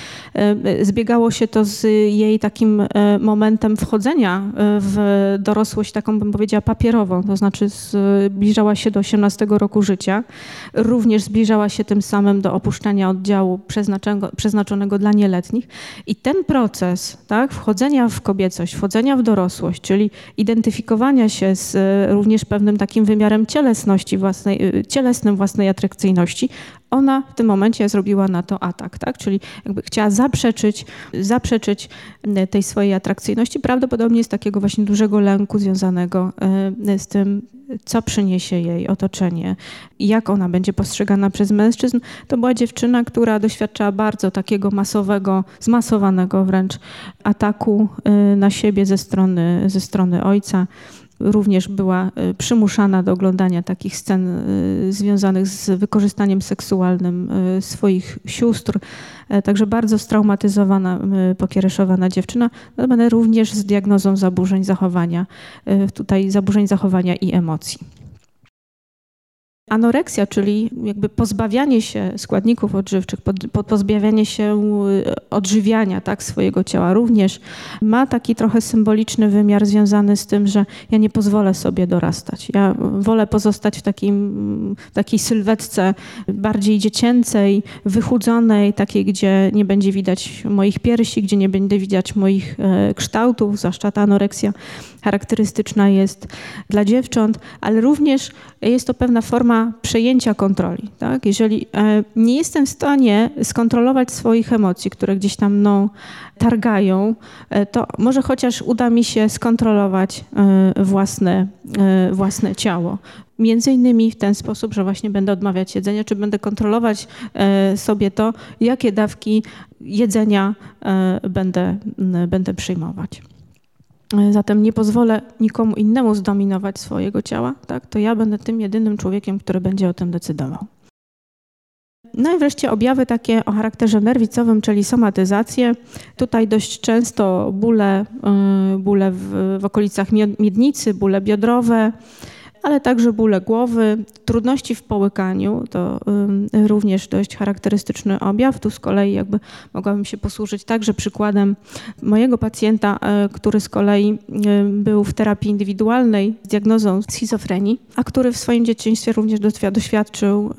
zbiegało się to z jej takim momentem wchodzenia w dorosłość, taką bym powiedziała papierową, to znaczy zbliżała się do 18 roku życia. Również zbliżała się tym samym do opuszczenia oddziału przeznaczonego dla nieletnich. I ten proces, tak, wchodzenia w kobiecość, wchodzenia w dorosłość, czyli identyfikowania się z również pewnym takim wymiarem cielesnym własnej atrakcyjności, ona w tym momencie zrobiła na to atak, tak? Czyli jakby chciała zaprzeczyć tej swojej atrakcyjności, prawdopodobnie z takiego właśnie dużego lęku związanego z tym, co przyniesie jej otoczenie, jak ona będzie postrzegana przez mężczyzn. To była dziewczyna, która doświadczała bardzo takiego zmasowanego wręcz ataku na siebie ze strony ojca. Również była przymuszana do oglądania takich scen związanych z wykorzystaniem seksualnym swoich sióstr. Także bardzo straumatyzowana, pokiereszowana dziewczyna, ale również z diagnozą zaburzeń zachowania i emocji. Anoreksja, czyli jakby pozbawianie się składników odżywczych, pozbawianie się odżywiania, tak, swojego ciała również ma taki trochę symboliczny wymiar związany z tym, że ja nie pozwolę sobie dorastać. Ja wolę pozostać w takiej sylwetce bardziej dziecięcej, wychudzonej, takiej, gdzie nie będzie widać moich piersi, gdzie nie będzie widać moich kształtów, zwłaszcza ta anoreksja charakterystyczna jest dla dziewcząt, ale również jest to pewna forma przejęcia kontroli. Tak? Jeżeli nie jestem w stanie skontrolować swoich emocji, które gdzieś tam mną targają, to może chociaż uda mi się skontrolować własne ciało. Między innymi w ten sposób, że właśnie będę odmawiać jedzenia, czy będę kontrolować sobie to, jakie dawki jedzenia będę przyjmować. Zatem nie pozwolę nikomu innemu zdominować swojego ciała, tak? To ja będę tym jedynym człowiekiem, który będzie o tym decydował. No i wreszcie objawy takie o charakterze nerwicowym, czyli somatyzację. Tutaj dość często bóle w okolicach miednicy, bóle biodrowe, ale także bóle głowy, trudności w połykaniu, to również dość charakterystyczny objaw. Tu z kolei jakby mogłabym się posłużyć także przykładem mojego pacjenta, który z kolei był w terapii indywidualnej z diagnozą schizofrenii, a który w swoim dzieciństwie również doświadczył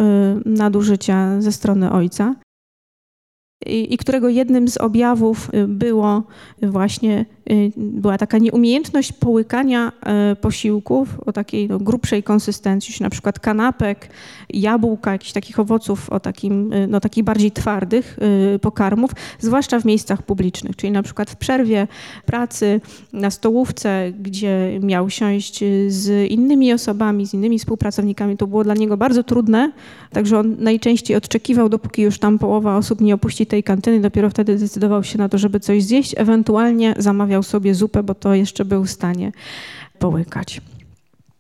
nadużycia ze strony ojca i którego jednym z objawów była taka nieumiejętność połykania posiłków o takiej grubszej konsystencji, na przykład kanapek, jabłka, jakichś takich owoców o takich bardziej twardych pokarmów, zwłaszcza w miejscach publicznych, czyli na przykład w przerwie pracy, na stołówce, gdzie miał siąść z innymi osobami, z innymi współpracownikami. To było dla niego bardzo trudne, także on najczęściej odczekiwał, dopóki już tam połowa osób nie opuści tej kantyny, dopiero wtedy decydował się na to, żeby coś zjeść, ewentualnie zamawiał sobie zupę, bo to jeszcze był w stanie połykać.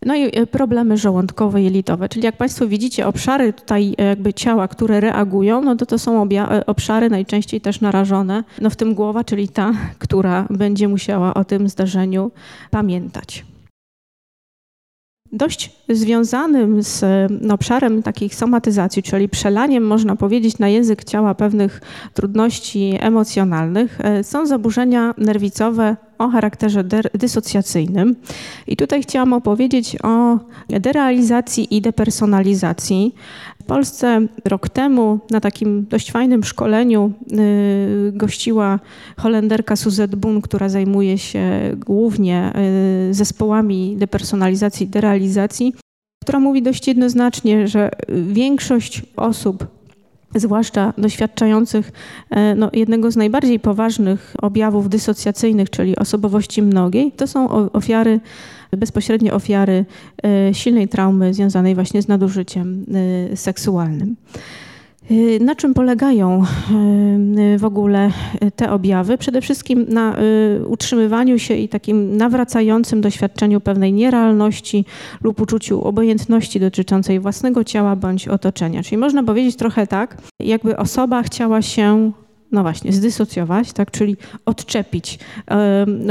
No i problemy żołądkowo-jelitowe, czyli jak Państwo widzicie obszary tutaj jakby ciała, które reagują, no to są obszary najczęściej też narażone, no w tym głowa, czyli ta, która będzie musiała o tym zdarzeniu pamiętać. Dość związanym z obszarem takich somatyzacji, czyli przelaniem, można powiedzieć, na język ciała pewnych trudności emocjonalnych, są zaburzenia nerwicowe o charakterze dysocjacyjnym. I tutaj chciałam opowiedzieć o derealizacji i depersonalizacji. W Polsce rok temu na takim dość fajnym szkoleniu gościła Holenderka Suzette Boon, która zajmuje się głównie zespołami depersonalizacji i derealizacji, która mówi dość jednoznacznie, że większość osób, zwłaszcza doświadczających jednego z najbardziej poważnych objawów dysocjacyjnych, czyli osobowości mnogiej, to są ofiary, bezpośrednie ofiary silnej traumy związanej właśnie z nadużyciem seksualnym. Na czym polegają w ogóle te objawy? Przede wszystkim na utrzymywaniu się i takim nawracającym doświadczeniu pewnej nierealności lub uczuciu obojętności dotyczącej własnego ciała bądź otoczenia. Czyli można powiedzieć trochę tak, jakby osoba chciała się zdysocjować, tak, czyli odczepić,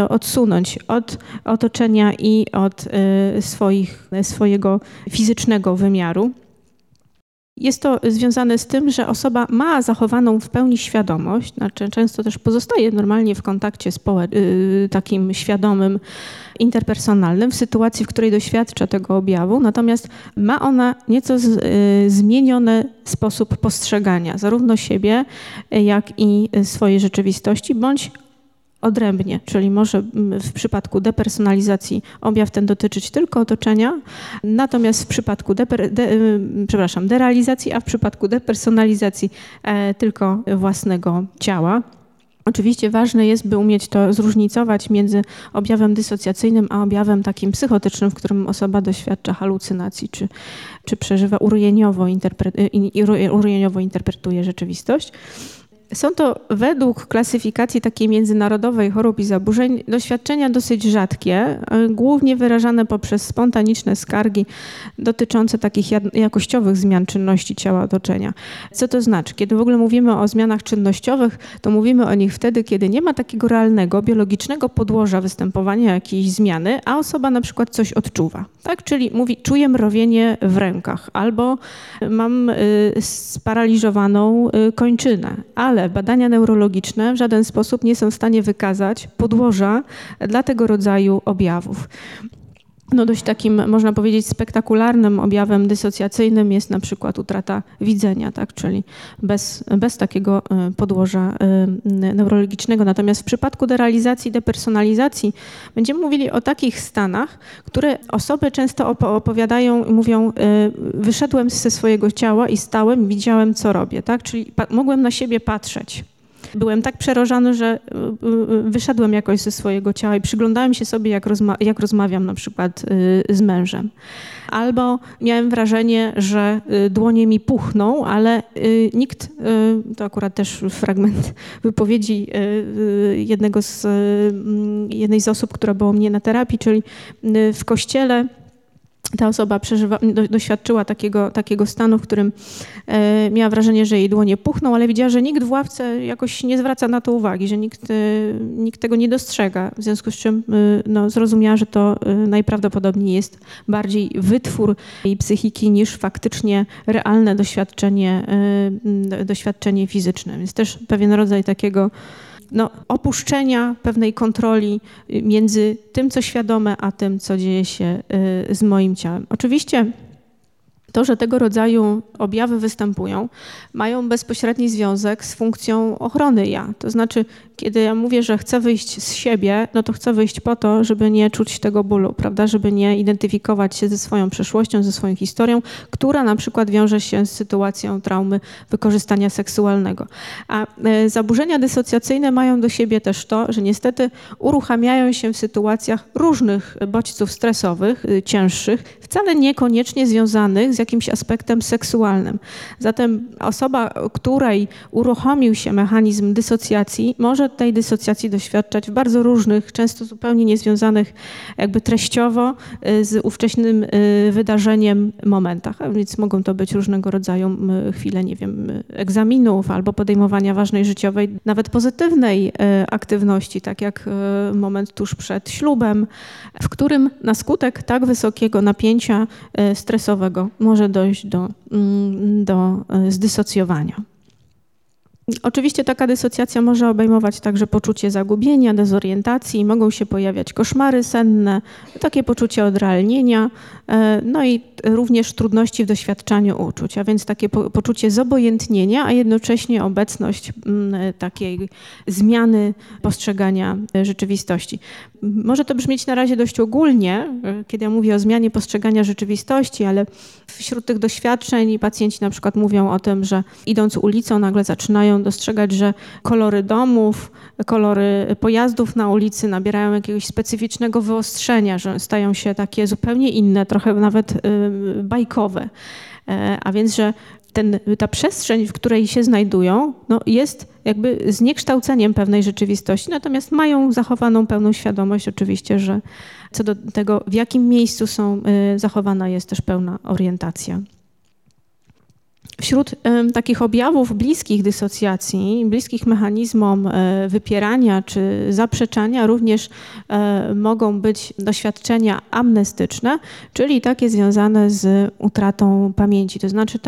odsunąć od otoczenia i od swojego fizycznego wymiaru. Jest to związane z tym, że osoba ma zachowaną w pełni świadomość, znaczy często też pozostaje normalnie w kontakcie takim świadomym, interpersonalnym, w sytuacji, w której doświadcza tego objawu, natomiast ma ona nieco zmieniony sposób postrzegania zarówno siebie, jak i swojej rzeczywistości, bądź odrębnie, czyli może w przypadku depersonalizacji objaw ten dotyczyć tylko otoczenia, natomiast w przypadku derealizacji, a w przypadku depersonalizacji tylko własnego ciała. Oczywiście ważne jest, by umieć to zróżnicować między objawem dysocjacyjnym a objawem takim psychotycznym, w którym osoba doświadcza halucynacji czy przeżywa urujeniowo interpretuje rzeczywistość. Są to według klasyfikacji takiej międzynarodowej chorób i zaburzeń doświadczenia dosyć rzadkie, głównie wyrażane poprzez spontaniczne skargi dotyczące takich jakościowych zmian czynności ciała otoczenia. Co to znaczy? Kiedy w ogóle mówimy o zmianach czynnościowych, to mówimy o nich wtedy, kiedy nie ma takiego realnego, biologicznego podłoża występowania jakiejś zmiany, a osoba na przykład coś odczuwa. Tak? Czyli mówi, czuję mrowienie w rękach albo mam sparaliżowaną kończynę, ale badania neurologiczne w żaden sposób nie są w stanie wykazać podłoża dla tego rodzaju objawów. No dość takim, można powiedzieć, spektakularnym objawem dysocjacyjnym jest na przykład utrata widzenia, tak? Czyli bez takiego podłoża neurologicznego. Natomiast w przypadku derealizacji, depersonalizacji będziemy mówili o takich stanach, które osoby często opowiadają i mówią, wyszedłem ze swojego ciała i stałem, widziałem, co robię, tak? Czyli mogłem na siebie patrzeć. Byłem tak przerożony, że wyszedłem jakoś ze swojego ciała i przyglądałem się sobie, jak rozmawiam na przykład z mężem. Albo miałem wrażenie, że dłonie mi puchną, ale nikt, to akurat też fragment wypowiedzi jednej z osób, która była u mnie na terapii, czyli w kościele, ta osoba doświadczyła takiego stanu, w którym miała wrażenie, że jej dłonie puchną, ale widziała, że nikt w ławce jakoś nie zwraca na to uwagi, że nikt tego nie dostrzega. W związku z czym zrozumiała, że to najprawdopodobniej jest bardziej wytwór jej psychiki niż faktycznie realne doświadczenie fizyczne. Więc też pewien rodzaj takiego opuszczenia pewnej kontroli między tym, co świadome, a tym, co dzieje się z moim ciałem. Oczywiście to, że tego rodzaju objawy występują, mają bezpośredni związek z funkcją ochrony ja. To znaczy, kiedy ja mówię, że chcę wyjść z siebie, to chcę wyjść po to, żeby nie czuć tego bólu, prawda? Żeby nie identyfikować się ze swoją przeszłością, ze swoją historią, która na przykład wiąże się z sytuacją traumy wykorzystania seksualnego. A zaburzenia dysocjacyjne mają do siebie też to, że niestety uruchamiają się w sytuacjach różnych bodźców stresowych, cięższych, wcale niekoniecznie związanych z jakimś aspektem seksualnym. Zatem osoba, której uruchomił się mechanizm dysocjacji, może tej dysocjacji doświadczać w bardzo różnych, często zupełnie niezwiązanych jakby treściowo z ówczesnym wydarzeniem momentach. A więc mogą to być różnego rodzaju chwile, nie wiem, egzaminów albo podejmowania ważnej życiowej, nawet pozytywnej aktywności, tak jak moment tuż przed ślubem, w którym na skutek tak wysokiego napięcia stresowego może dojść do zdysocjowania. Oczywiście taka dysocjacja może obejmować także poczucie zagubienia, dezorientacji, mogą się pojawiać koszmary senne, takie poczucie odrealnienia, i również trudności w doświadczaniu uczuć, a więc takie poczucie zobojętnienia, a jednocześnie obecność takiej zmiany postrzegania rzeczywistości. Może to brzmieć na razie dość ogólnie, kiedy ja mówię o zmianie postrzegania rzeczywistości, ale wśród tych doświadczeń pacjenci na przykład mówią o tym, że idąc ulicą nagle zaczynają dostrzegać, że kolory domów, kolory pojazdów na ulicy nabierają jakiegoś specyficznego wyostrzenia, że stają się takie zupełnie inne, trochę nawet bajkowe. A więc, że ta przestrzeń, w której się znajdują, jest jakby zniekształceniem pewnej rzeczywistości, natomiast mają zachowaną pełną świadomość oczywiście, że co do tego, w jakim miejscu są, zachowana jest też pełna orientacja. Wśród takich objawów bliskich dysocjacji, bliskich mechanizmom wypierania czy zaprzeczania również mogą być doświadczenia amnestyczne, czyli takie związane z utratą pamięci. To znaczy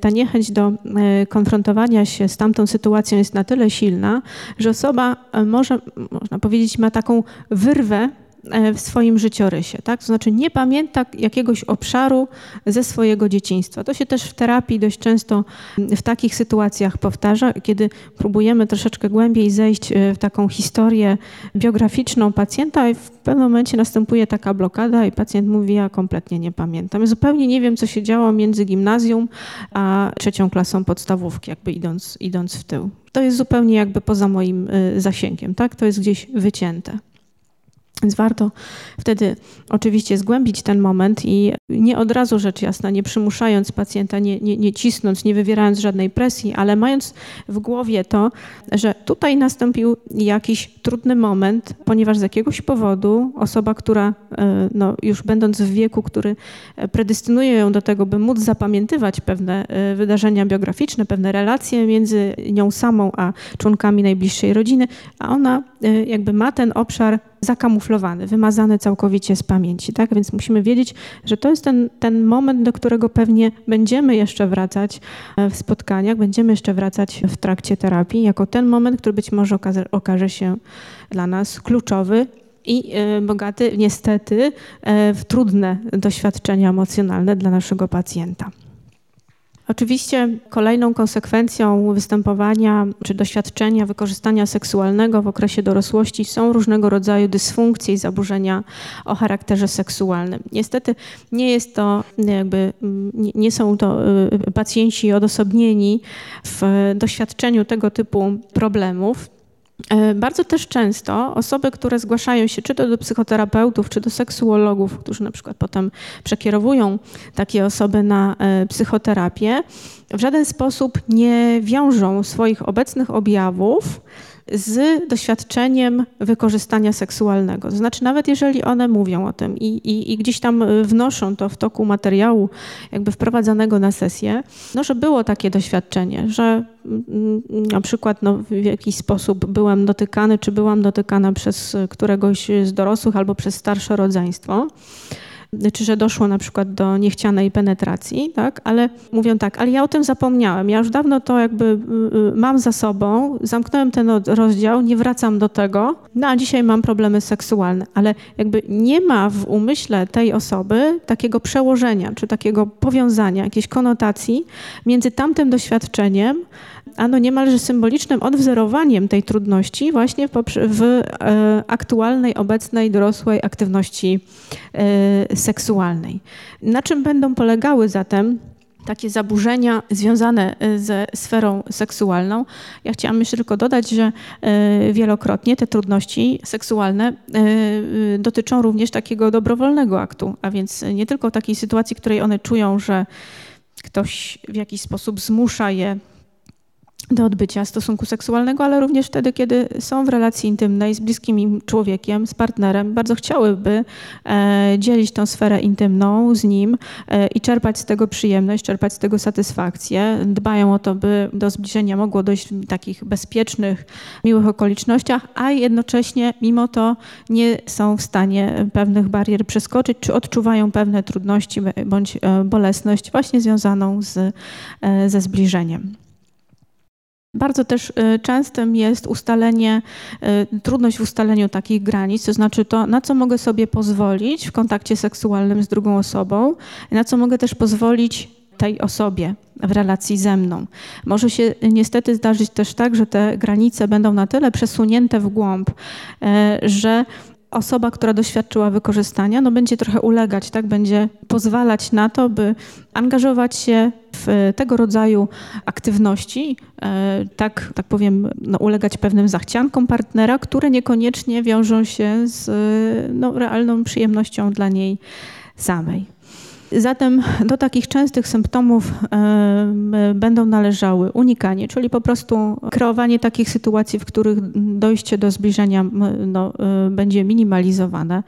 ta niechęć do konfrontowania się z tamtą sytuacją jest na tyle silna, że osoba może, można powiedzieć, ma taką wyrwę w swoim życiorysie, tak? To znaczy nie pamięta jakiegoś obszaru ze swojego dzieciństwa. To się też w terapii dość często w takich sytuacjach powtarza, kiedy próbujemy troszeczkę głębiej zejść w taką historię biograficzną pacjenta i w pewnym momencie następuje taka blokada i pacjent mówi, ja kompletnie nie pamiętam. Ja zupełnie nie wiem, co się działo między gimnazjum a 3. klasą podstawówki, jakby idąc w tył. To jest zupełnie jakby poza moim zasięgiem, tak? To jest gdzieś wycięte. Więc warto wtedy oczywiście zgłębić ten moment i nie od razu, rzecz jasna, nie przymuszając pacjenta, nie cisnąc, nie wywierając żadnej presji, ale mając w głowie to, że tutaj nastąpił jakiś trudny moment, ponieważ z jakiegoś powodu osoba, która już będąc w wieku, który predestynuje ją do tego, by móc zapamiętywać pewne wydarzenia biograficzne, pewne relacje między nią samą a członkami najbliższej rodziny, a ona jakby ma ten obszar zakamuflowany, wymazany całkowicie z pamięci, tak? Więc musimy wiedzieć, że to jest ten moment, do którego pewnie będziemy jeszcze wracać w spotkaniach, będziemy jeszcze wracać w trakcie terapii, jako ten moment, który być może okaże się dla nas kluczowy i bogaty niestety w trudne doświadczenia emocjonalne dla naszego pacjenta. Oczywiście kolejną konsekwencją występowania czy doświadczenia wykorzystania seksualnego w okresie dorosłości są różnego rodzaju dysfunkcje i zaburzenia o charakterze seksualnym. Niestety nie są to pacjenci odosobnieni w doświadczeniu tego typu problemów. Bardzo też często osoby, które zgłaszają się czy to do psychoterapeutów, czy do seksuologów, którzy na przykład potem przekierowują takie osoby na psychoterapię, w żaden sposób nie wiążą swoich obecnych objawów z doświadczeniem wykorzystania seksualnego. To znaczy nawet jeżeli one mówią o tym i gdzieś tam wnoszą to w toku materiału jakby wprowadzanego na sesję, że było takie doświadczenie, że na przykład w jakiś sposób byłem dotykany czy byłam dotykana przez któregoś z dorosłych albo przez starsze rodzeństwo, czy że doszło na przykład do niechcianej penetracji, tak? Ale mówią tak, ale ja o tym zapomniałem, ja już dawno to jakby mam za sobą, zamknąłem ten rozdział, nie wracam do tego, a dzisiaj mam problemy seksualne, ale jakby nie ma w umyśle tej osoby takiego przełożenia, czy takiego powiązania, jakiejś konotacji między tamtym doświadczeniem, niemalże symbolicznym odwzorowaniem tej trudności właśnie w aktualnej, obecnej, dorosłej aktywności seksualnej. Na czym będą polegały zatem takie zaburzenia związane ze sferą seksualną? Ja chciałam jeszcze tylko dodać, że wielokrotnie te trudności seksualne dotyczą również takiego dobrowolnego aktu, a więc nie tylko takiej sytuacji, w której one czują, że ktoś w jakiś sposób zmusza je do odbycia stosunku seksualnego, ale również wtedy, kiedy są w relacji intymnej z bliskim człowiekiem, z partnerem, bardzo chciałyby dzielić tą sferę intymną z nim i czerpać z tego przyjemność, czerpać z tego satysfakcję. Dbają o to, by do zbliżenia mogło dojść w takich bezpiecznych, miłych okolicznościach, a jednocześnie mimo to nie są w stanie pewnych barier przeskoczyć, czy odczuwają pewne trudności bądź bolesność właśnie związaną ze zbliżeniem. Bardzo też częstym jest trudność w ustaleniu takich granic, to znaczy to, na co mogę sobie pozwolić w kontakcie seksualnym z drugą osobą, na co mogę też pozwolić tej osobie w relacji ze mną. Może się niestety zdarzyć też tak, że te granice będą na tyle przesunięte w głąb, że osoba, która doświadczyła wykorzystania, będzie trochę ulegać, tak? Będzie pozwalać na to, by angażować się w tego rodzaju aktywności, ulegać pewnym zachciankom partnera, które niekoniecznie wiążą się z realną przyjemnością dla niej samej. Zatem do takich częstych symptomów będą należały unikanie, czyli po prostu kreowanie takich sytuacji, w których dojście do zbliżenia będzie minimalizowane,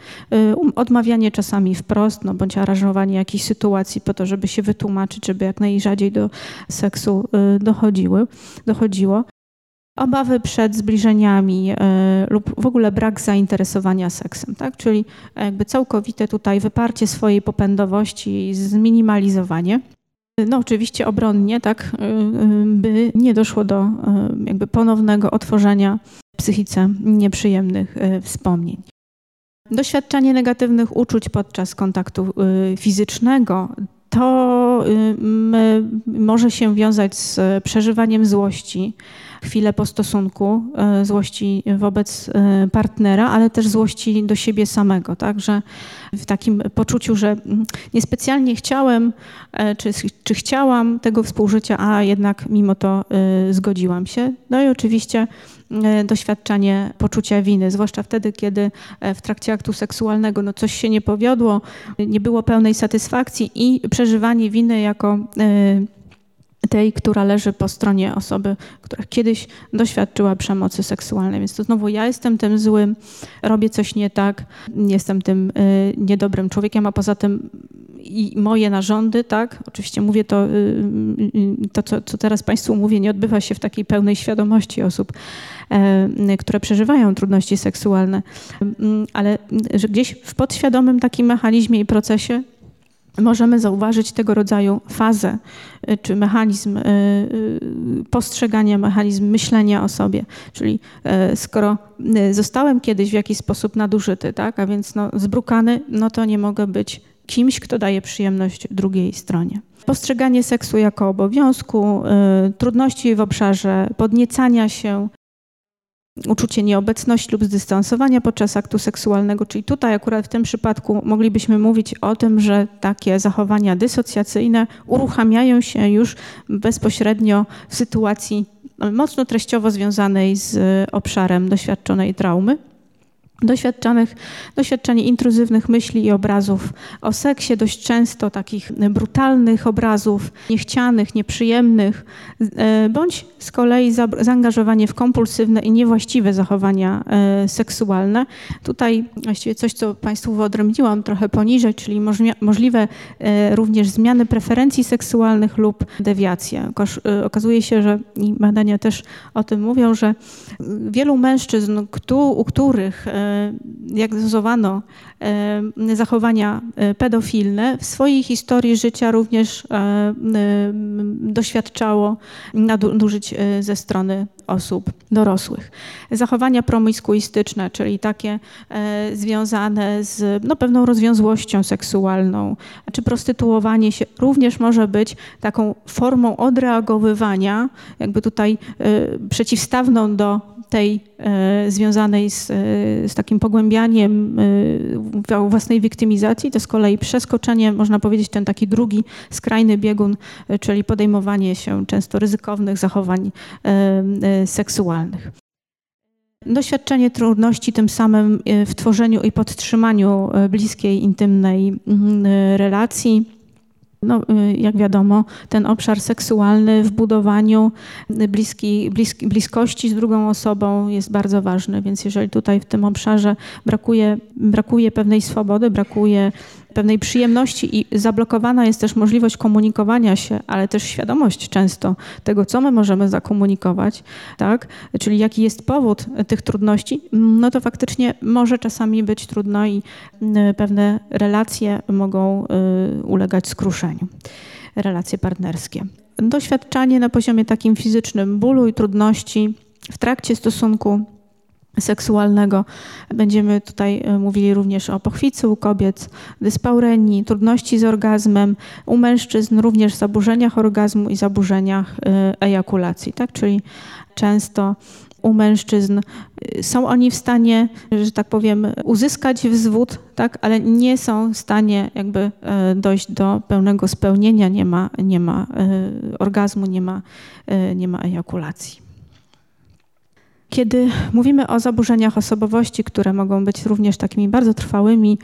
odmawianie czasami wprost, bądź aranżowanie jakichś sytuacji po to, żeby się wytłumaczyć, żeby jak najrzadziej do seksu dochodziło. Obawy przed zbliżeniami lub w ogóle brak zainteresowania seksem, tak? Czyli jakby całkowite tutaj wyparcie swojej popędowości i zminimalizowanie. Oczywiście obronnie, tak, by nie doszło do jakby ponownego otworzenia psychice nieprzyjemnych wspomnień. Doświadczanie negatywnych uczuć podczas kontaktu fizycznego to może się wiązać z przeżywaniem złości, chwilę po stosunku, złości wobec partnera, ale też złości do siebie samego, tak, że w takim poczuciu, że niespecjalnie chciałem, czy chciałam tego współżycia, a jednak mimo to zgodziłam się. No i oczywiście doświadczanie poczucia winy, zwłaszcza wtedy, kiedy w trakcie aktu seksualnego no coś się nie powiodło, nie było pełnej satysfakcji i przeżywanie winy jako tej, która leży po stronie osoby, która kiedyś doświadczyła przemocy seksualnej. Więc to znowu ja jestem tym złym, robię coś nie tak, jestem tym niedobrym człowiekiem, a poza tym i moje narządy, tak, oczywiście mówię to co teraz Państwu mówię, nie odbywa się w takiej pełnej świadomości osób, które przeżywają trudności seksualne, ale że gdzieś w podświadomym takim mechanizmie i procesie możemy zauważyć tego rodzaju fazę czy mechanizm postrzegania, mechanizm myślenia o sobie. Czyli skoro zostałem kiedyś w jakiś sposób nadużyty, tak, a więc no, zbrukany, no to nie mogę być kimś, kto daje przyjemność drugiej stronie. Postrzeganie seksu jako obowiązku, trudności w obszarze podniecania się, uczucie nieobecności lub zdystansowania podczas aktu seksualnego, czyli tutaj akurat w tym przypadku moglibyśmy mówić o tym, że takie zachowania dysocjacyjne uruchamiają się już bezpośrednio w sytuacji mocno treściowo związanej z obszarem doświadczonej traumy. Doświadczanie intruzywnych myśli i obrazów o seksie, dość często takich brutalnych obrazów, niechcianych, nieprzyjemnych, bądź z kolei zaangażowanie w kompulsywne i niewłaściwe zachowania seksualne. Tutaj właściwie coś, co Państwu wyodrębniłam trochę poniżej, czyli możliwe również zmiany preferencji seksualnych lub dewiacje. Okazuje się, że i badania też o tym mówią, że wielu mężczyzn, u których diagnozowano zachowania pedofilne, w swojej historii życia również doświadczało nadużyć ze strony osób dorosłych. Zachowania promiskuistyczne, czyli takie związane z pewną rozwiązłością seksualną, czy prostytuowanie się również może być taką formą odreagowywania, jakby tutaj przeciwstawną do tej związanej z takim pogłębianiem własnej wiktymizacji, to z kolei przeskoczenie, można powiedzieć, ten taki drugi skrajny biegun, czyli podejmowanie się często ryzykownych zachowań seksualnych. Doświadczenie trudności tym samym w tworzeniu i podtrzymaniu bliskiej, intymnej relacji. No, jak wiadomo, ten obszar seksualny w budowaniu bliskości z drugą osobą jest bardzo ważny, więc jeżeli tutaj w tym obszarze brakuje pewnej swobody, brakuje pewnej przyjemności i zablokowana jest też możliwość komunikowania się, ale też świadomość często tego, co my możemy zakomunikować, tak? Czyli jaki jest powód tych trudności, no to faktycznie może czasami być trudno i pewne relacje mogą ulegać skruszeniu, relacje partnerskie. Doświadczanie na poziomie takim fizycznym bólu i trudności w trakcie stosunku seksualnego. Będziemy tutaj mówili również o pochwicy u kobiet, dyspaurenii, trudności z orgazmem, u mężczyzn również zaburzeniach orgazmu i zaburzeniach ejakulacji, tak? Czyli często u mężczyzn są oni w stanie, że tak powiem, uzyskać wzwód, tak? Ale nie są w stanie jakby dojść do pełnego spełnienia, nie ma orgazmu, nie ma ejakulacji. Kiedy mówimy o zaburzeniach osobowości, które mogą być również takimi bardzo trwałymi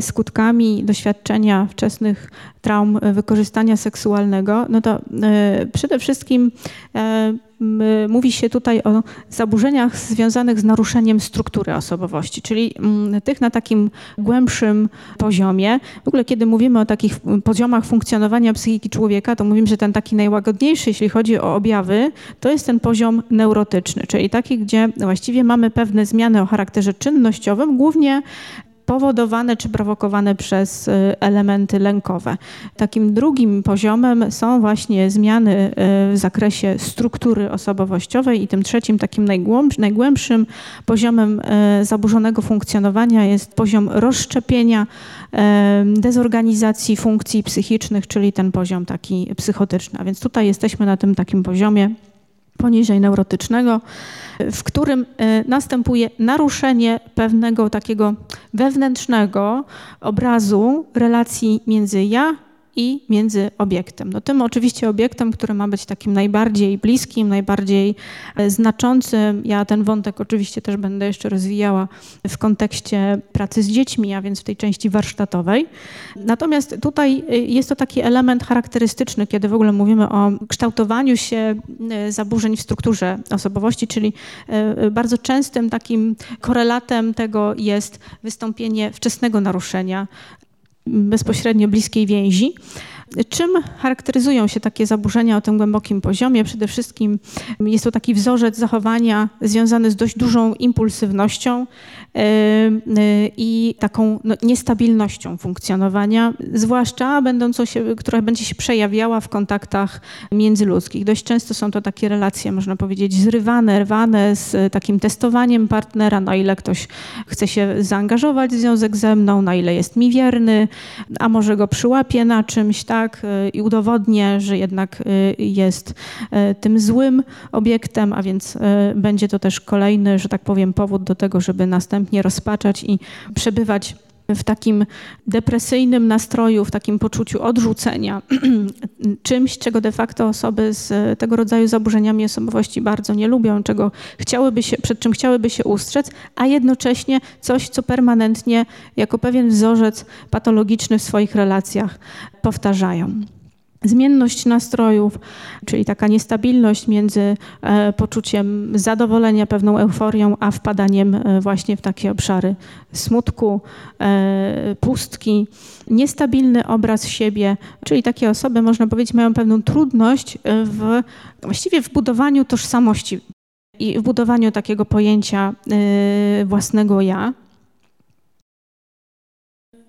skutkami doświadczenia wczesnych traum wykorzystania seksualnego, no to przede wszystkim mówi się tutaj o zaburzeniach związanych z naruszeniem struktury osobowości, czyli tych na takim głębszym poziomie. W ogóle kiedy mówimy o takich poziomach funkcjonowania psychiki człowieka, to mówimy, że ten taki najłagodniejszy, jeśli chodzi o objawy, to jest ten poziom neurotyczny, czyli taki, gdzie właściwie mamy pewne zmiany o charakterze czynnościowym, głównie powodowane czy prowokowane przez elementy lękowe. Takim drugim poziomem są właśnie zmiany w zakresie struktury osobowościowej i tym trzecim, takim najgłębszym poziomem zaburzonego funkcjonowania jest poziom rozszczepienia, dezorganizacji funkcji psychicznych, czyli ten poziom taki psychotyczny. A więc tutaj jesteśmy na tym takim poziomie poniżej neurotycznego, w którym następuje naruszenie pewnego takiego wewnętrznego obrazu relacji między ja i między obiektem. No, tym oczywiście obiektem, który ma być takim najbardziej bliskim, najbardziej znaczącym. Ja ten wątek oczywiście też będę jeszcze rozwijała w kontekście pracy z dziećmi, a więc w tej części warsztatowej. Natomiast tutaj jest to taki element charakterystyczny, kiedy w ogóle mówimy o kształtowaniu się zaburzeń w strukturze osobowości, czyli bardzo częstym takim korelatem tego jest wystąpienie wczesnego naruszenia bezpośrednio bliskiej więzi. Czym charakteryzują się takie zaburzenia o tym głębokim poziomie? Przede wszystkim jest to taki wzorzec zachowania związany z dość dużą impulsywnością i taką niestabilnością funkcjonowania, zwłaszcza która będzie się przejawiała w kontaktach międzyludzkich. Dość często są to takie relacje, można powiedzieć, zrywane, rwane, z takim testowaniem partnera, na ile ktoś chce się zaangażować w związek ze mną, na ile jest mi wierny, a może go przyłapię na czymś, tak, i udowodnię, że jednak jest tym złym obiektem, a więc będzie to też kolejny, że tak powiem, powód do tego, żeby następnie rozpaczać i przebywać w takim depresyjnym nastroju, w takim poczuciu odrzucenia czymś, czego de facto osoby z tego rodzaju zaburzeniami osobowości bardzo nie lubią, przed czym chciałyby się ustrzec, a jednocześnie coś, co permanentnie jako pewien wzorzec patologiczny w swoich relacjach powtarzają. Zmienność nastrojów, czyli taka niestabilność między poczuciem zadowolenia, pewną euforią, a wpadaniem właśnie w takie obszary smutku, pustki. Niestabilny obraz siebie, czyli takie osoby, można powiedzieć, mają pewną trudność właściwie w budowaniu tożsamości i w budowaniu takiego pojęcia własnego ja.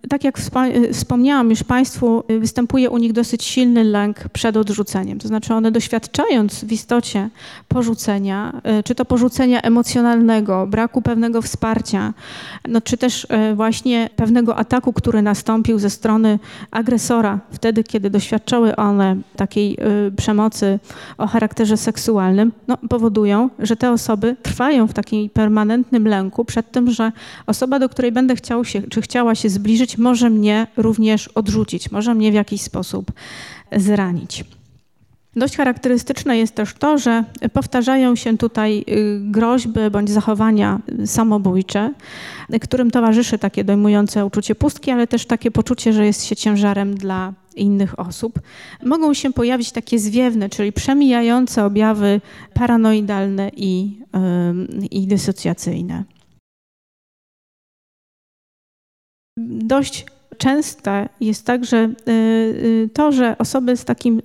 Tak jak wspomniałam już Państwu, występuje u nich dosyć silny lęk przed odrzuceniem. To znaczy one, doświadczając w istocie porzucenia, czy to porzucenia emocjonalnego, braku pewnego wsparcia, czy też właśnie pewnego ataku, który nastąpił ze strony agresora wtedy, kiedy doświadczały one takiej przemocy o charakterze seksualnym, powodują, że te osoby trwają w takim permanentnym lęku przed tym, że osoba, do której będę chciała się zbliżyć, może mnie również odrzucić, może mnie w jakiś sposób zranić. Dość charakterystyczne jest też to, że powtarzają się tutaj groźby bądź zachowania samobójcze, którym towarzyszy takie dojmujące uczucie pustki, ale też takie poczucie, że jest się ciężarem dla innych osób. Mogą się pojawić takie zwiewne, czyli przemijające objawy paranoidalne i dysocjacyjne. Dość częste jest także to, że osoby z takim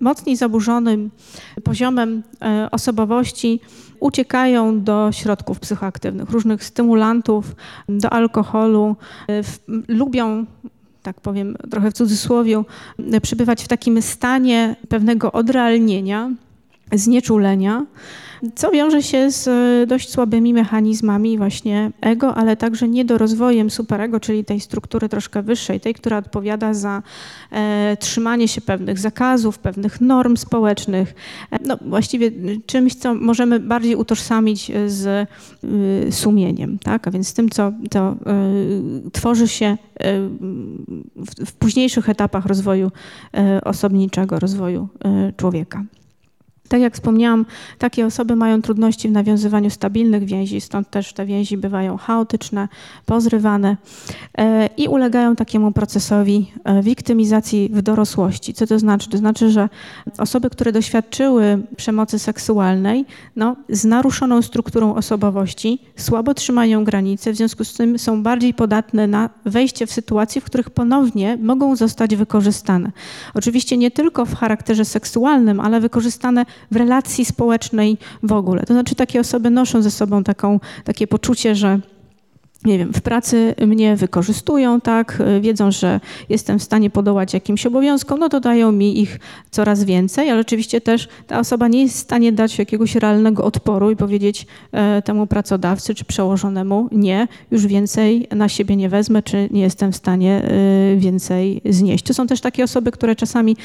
mocniej zaburzonym poziomem osobowości uciekają do środków psychoaktywnych, różnych stymulantów, do alkoholu, lubią, tak powiem trochę w cudzysłowie, przebywać w takim stanie pewnego odrealnienia, znieczulenia, co wiąże się z dość słabymi mechanizmami właśnie ego, ale także niedorozwojem superego, czyli tej struktury troszkę wyższej, tej, która odpowiada za trzymanie się pewnych zakazów, pewnych norm społecznych. Właściwie czymś, co możemy bardziej utożsamić z sumieniem, tak? A więc z tym, co tworzy się w późniejszych etapach rozwoju osobniczego, rozwoju człowieka. Tak jak wspomniałam, takie osoby mają trudności w nawiązywaniu stabilnych więzi, stąd też te więzi bywają chaotyczne, pozrywane i ulegają takiemu procesowi wiktymizacji w dorosłości. Co to znaczy? To znaczy, że osoby, które doświadczyły przemocy seksualnej, z naruszoną strukturą osobowości słabo trzymają granice, w związku z tym są bardziej podatne na wejście w sytuacje, w których ponownie mogą zostać wykorzystane. Oczywiście nie tylko w charakterze seksualnym, ale wykorzystane w relacji społecznej w ogóle. To znaczy takie osoby noszą ze sobą takie poczucie, że nie wiem, w pracy mnie wykorzystują, tak, wiedzą, że jestem w stanie podołać jakimś obowiązkom, no to dają mi ich coraz więcej, ale oczywiście też ta osoba nie jest w stanie dać jakiegoś realnego odporu i powiedzieć temu pracodawcy czy przełożonemu nie, już więcej na siebie nie wezmę, czy nie jestem w stanie więcej znieść. To są też takie osoby, które czasami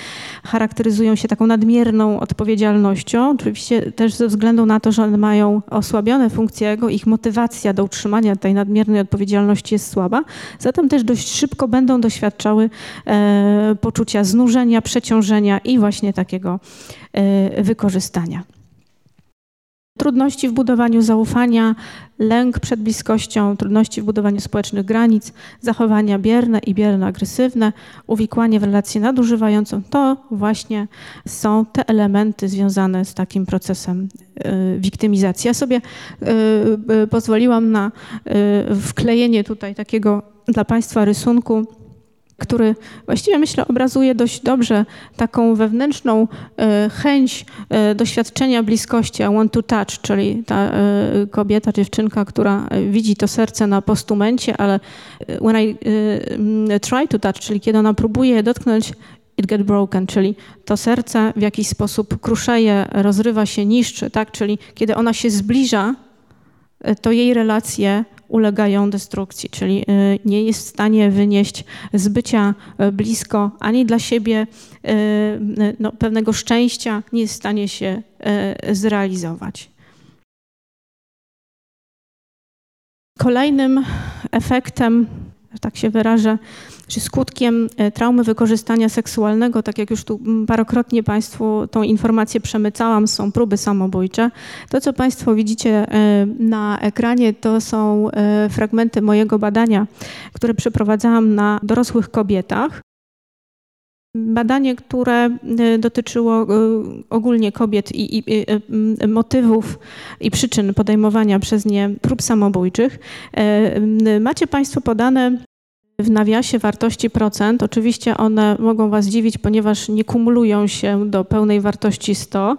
charakteryzują się taką nadmierną odpowiedzialnością, oczywiście też ze względu na to, że one mają osłabione funkcje ego, ich motywacja do utrzymania tej nadmiernej odpowiedzialności jest słaba, zatem też dość szybko będą doświadczały poczucia znużenia, przeciążenia i właśnie takiego wykorzystania. Trudności w budowaniu zaufania, lęk przed bliskością, trudności w budowaniu społecznych granic, zachowania bierne i bierno-agresywne, uwikłanie w relację nadużywającą, to właśnie są te elementy związane z takim procesem wiktymizacji. Ja sobie pozwoliłam na wklejenie tutaj takiego dla Państwa rysunku, który właściwie, myślę, obrazuje dość dobrze taką wewnętrzną chęć doświadczenia bliskości, I want to touch, czyli ta kobieta, dziewczynka, która widzi to serce na postumencie, ale when I try to touch, czyli kiedy ona próbuje je dotknąć, it get broken, czyli to serce w jakiś sposób kruszeje, rozrywa się, niszczy, tak? Czyli kiedy ona się zbliża, to jej relacje ulegają destrukcji, czyli nie jest w stanie wynieść z bycia blisko ani dla siebie pewnego szczęścia, nie jest w stanie się zrealizować. Kolejnym efektem, tak się wyrażę, czy skutkiem traumy wykorzystania seksualnego, tak jak już tu parokrotnie Państwu tą informację przemycałam, są próby samobójcze. To, co Państwo widzicie na ekranie, to są fragmenty mojego badania, które przeprowadzałam na dorosłych kobietach. Badanie, które dotyczyło ogólnie kobiet i motywów i przyczyn podejmowania przez nie prób samobójczych. Macie Państwo podane w nawiasie wartości procent. Oczywiście one mogą Was dziwić, ponieważ nie kumulują się do pełnej wartości 100.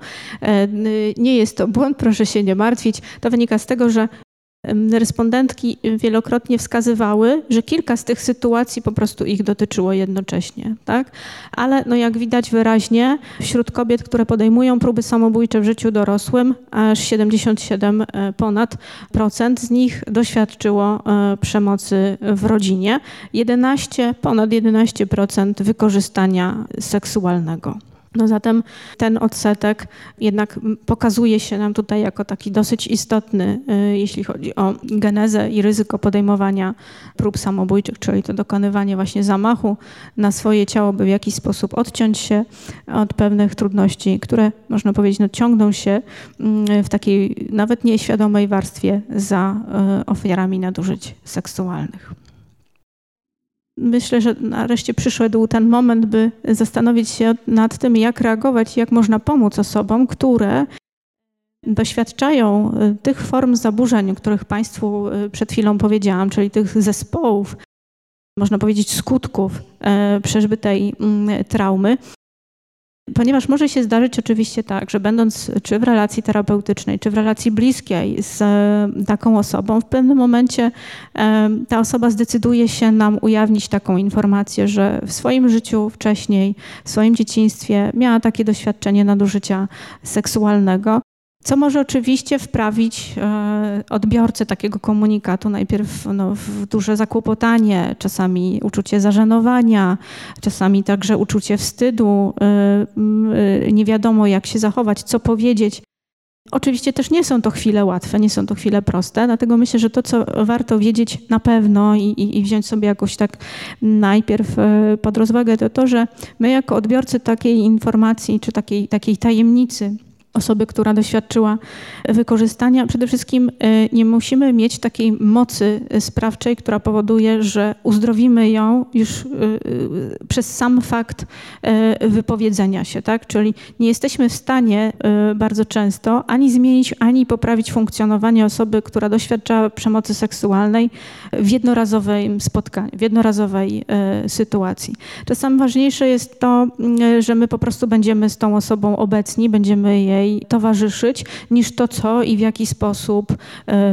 Nie jest to błąd, proszę się nie martwić. To wynika z tego, że respondentki wielokrotnie wskazywały, że kilka z tych sytuacji po prostu ich dotyczyło jednocześnie, tak? Ale jak widać wyraźnie, wśród kobiet, które podejmują próby samobójcze w życiu dorosłym, aż 77% z nich doświadczyło przemocy w rodzinie, ponad 11% wykorzystania seksualnego. No zatem ten odsetek jednak pokazuje się nam tutaj jako taki dosyć istotny, jeśli chodzi o genezę i ryzyko podejmowania prób samobójczych, czyli to dokonywanie właśnie zamachu na swoje ciało, by w jakiś sposób odciąć się od pewnych trudności, które, można powiedzieć, ciągną się w takiej nawet nieświadomej warstwie za ofiarami nadużyć seksualnych. Myślę, że nareszcie przyszedł ten moment, by zastanowić się nad tym, jak reagować i jak można pomóc osobom, które doświadczają tych form zaburzeń, o których Państwu przed chwilą powiedziałam, czyli tych zespołów, można powiedzieć skutków przeżytej traumy. Ponieważ może się zdarzyć oczywiście tak, że będąc czy w relacji terapeutycznej, czy w relacji bliskiej z taką osobą, w pewnym momencie ta osoba zdecyduje się nam ujawnić taką informację, że w swoim życiu wcześniej, w swoim dzieciństwie miała takie doświadczenie nadużycia seksualnego, co może oczywiście wprawić odbiorcę takiego komunikatu najpierw w duże zakłopotanie, czasami uczucie zażenowania, czasami także uczucie wstydu, nie wiadomo jak się zachować, co powiedzieć. Oczywiście też nie są to chwile łatwe, nie są to chwile proste, dlatego myślę, że to, co warto wiedzieć na pewno i wziąć sobie jakoś tak najpierw pod rozwagę, to to, że my jako odbiorcy takiej informacji czy takiej tajemnicy, osoby, która doświadczyła wykorzystania, przede wszystkim nie musimy mieć takiej mocy sprawczej, która powoduje, że uzdrowimy ją już przez sam fakt wypowiedzenia się, tak? Czyli nie jesteśmy w stanie bardzo często ani zmienić, ani poprawić funkcjonowanie osoby, która doświadczała przemocy seksualnej w jednorazowym spotkaniu, w jednorazowej sytuacji. Czasem ważniejsze jest to, że my po prostu będziemy z tą osobą obecni, będziemy jej jej towarzyszyć niż to, co i w jaki sposób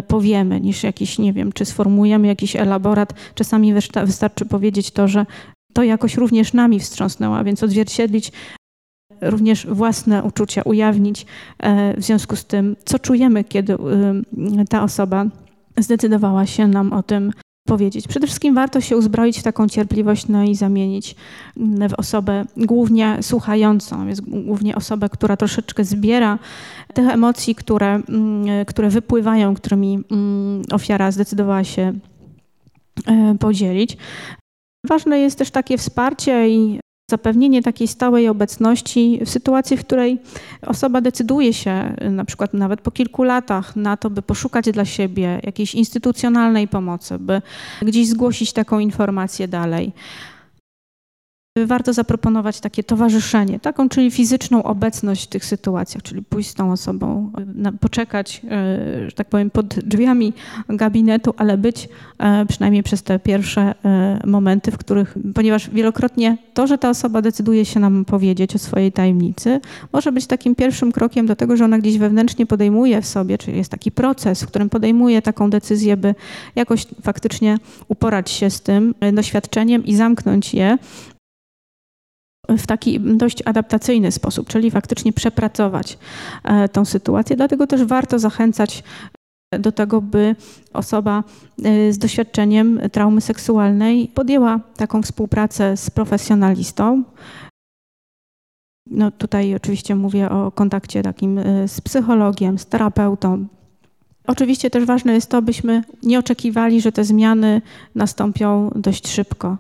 powiemy, niż jakiś, nie wiem, czy sformułujemy jakiś elaborat. Czasami wystarczy powiedzieć to, że to jakoś również nami wstrząsnęła, więc odzwierciedlić również własne uczucia, ujawnić w związku z tym, co czujemy, kiedy ta osoba zdecydowała się nam o tym powiedzieć. Przede wszystkim warto się uzbroić w taką cierpliwość, no i zamienić w osobę głównie słuchającą, więc głównie osobę, która troszeczkę zbiera tych emocji, które wypływają, którymi ofiara zdecydowała się podzielić. Ważne jest też takie wsparcie i zapewnienie takiej stałej obecności w sytuacji, w której osoba decyduje się na przykład nawet po kilku latach na to, by poszukać dla siebie jakiejś instytucjonalnej pomocy, by gdzieś zgłosić taką informację dalej. Warto zaproponować takie towarzyszenie, taką, czyli fizyczną obecność w tych sytuacjach, czyli pójść z tą osobą, poczekać, że tak powiem, pod drzwiami gabinetu, ale być przynajmniej przez te pierwsze momenty, w których, ponieważ wielokrotnie to, że ta osoba decyduje się nam powiedzieć o swojej tajemnicy, może być takim pierwszym krokiem do tego, że ona gdzieś wewnętrznie podejmuje w sobie, czyli jest taki proces, w którym podejmuje taką decyzję, by jakoś faktycznie uporać się z tym doświadczeniem i zamknąć je w taki dość adaptacyjny sposób, czyli faktycznie przepracować tą sytuację. Dlatego też warto zachęcać do tego, by osoba z doświadczeniem traumy seksualnej podjęła taką współpracę z profesjonalistą. No tutaj oczywiście mówię o kontakcie takim z psychologiem, z terapeutą. Oczywiście też ważne jest to, byśmy nie oczekiwali, że te zmiany nastąpią dość szybko.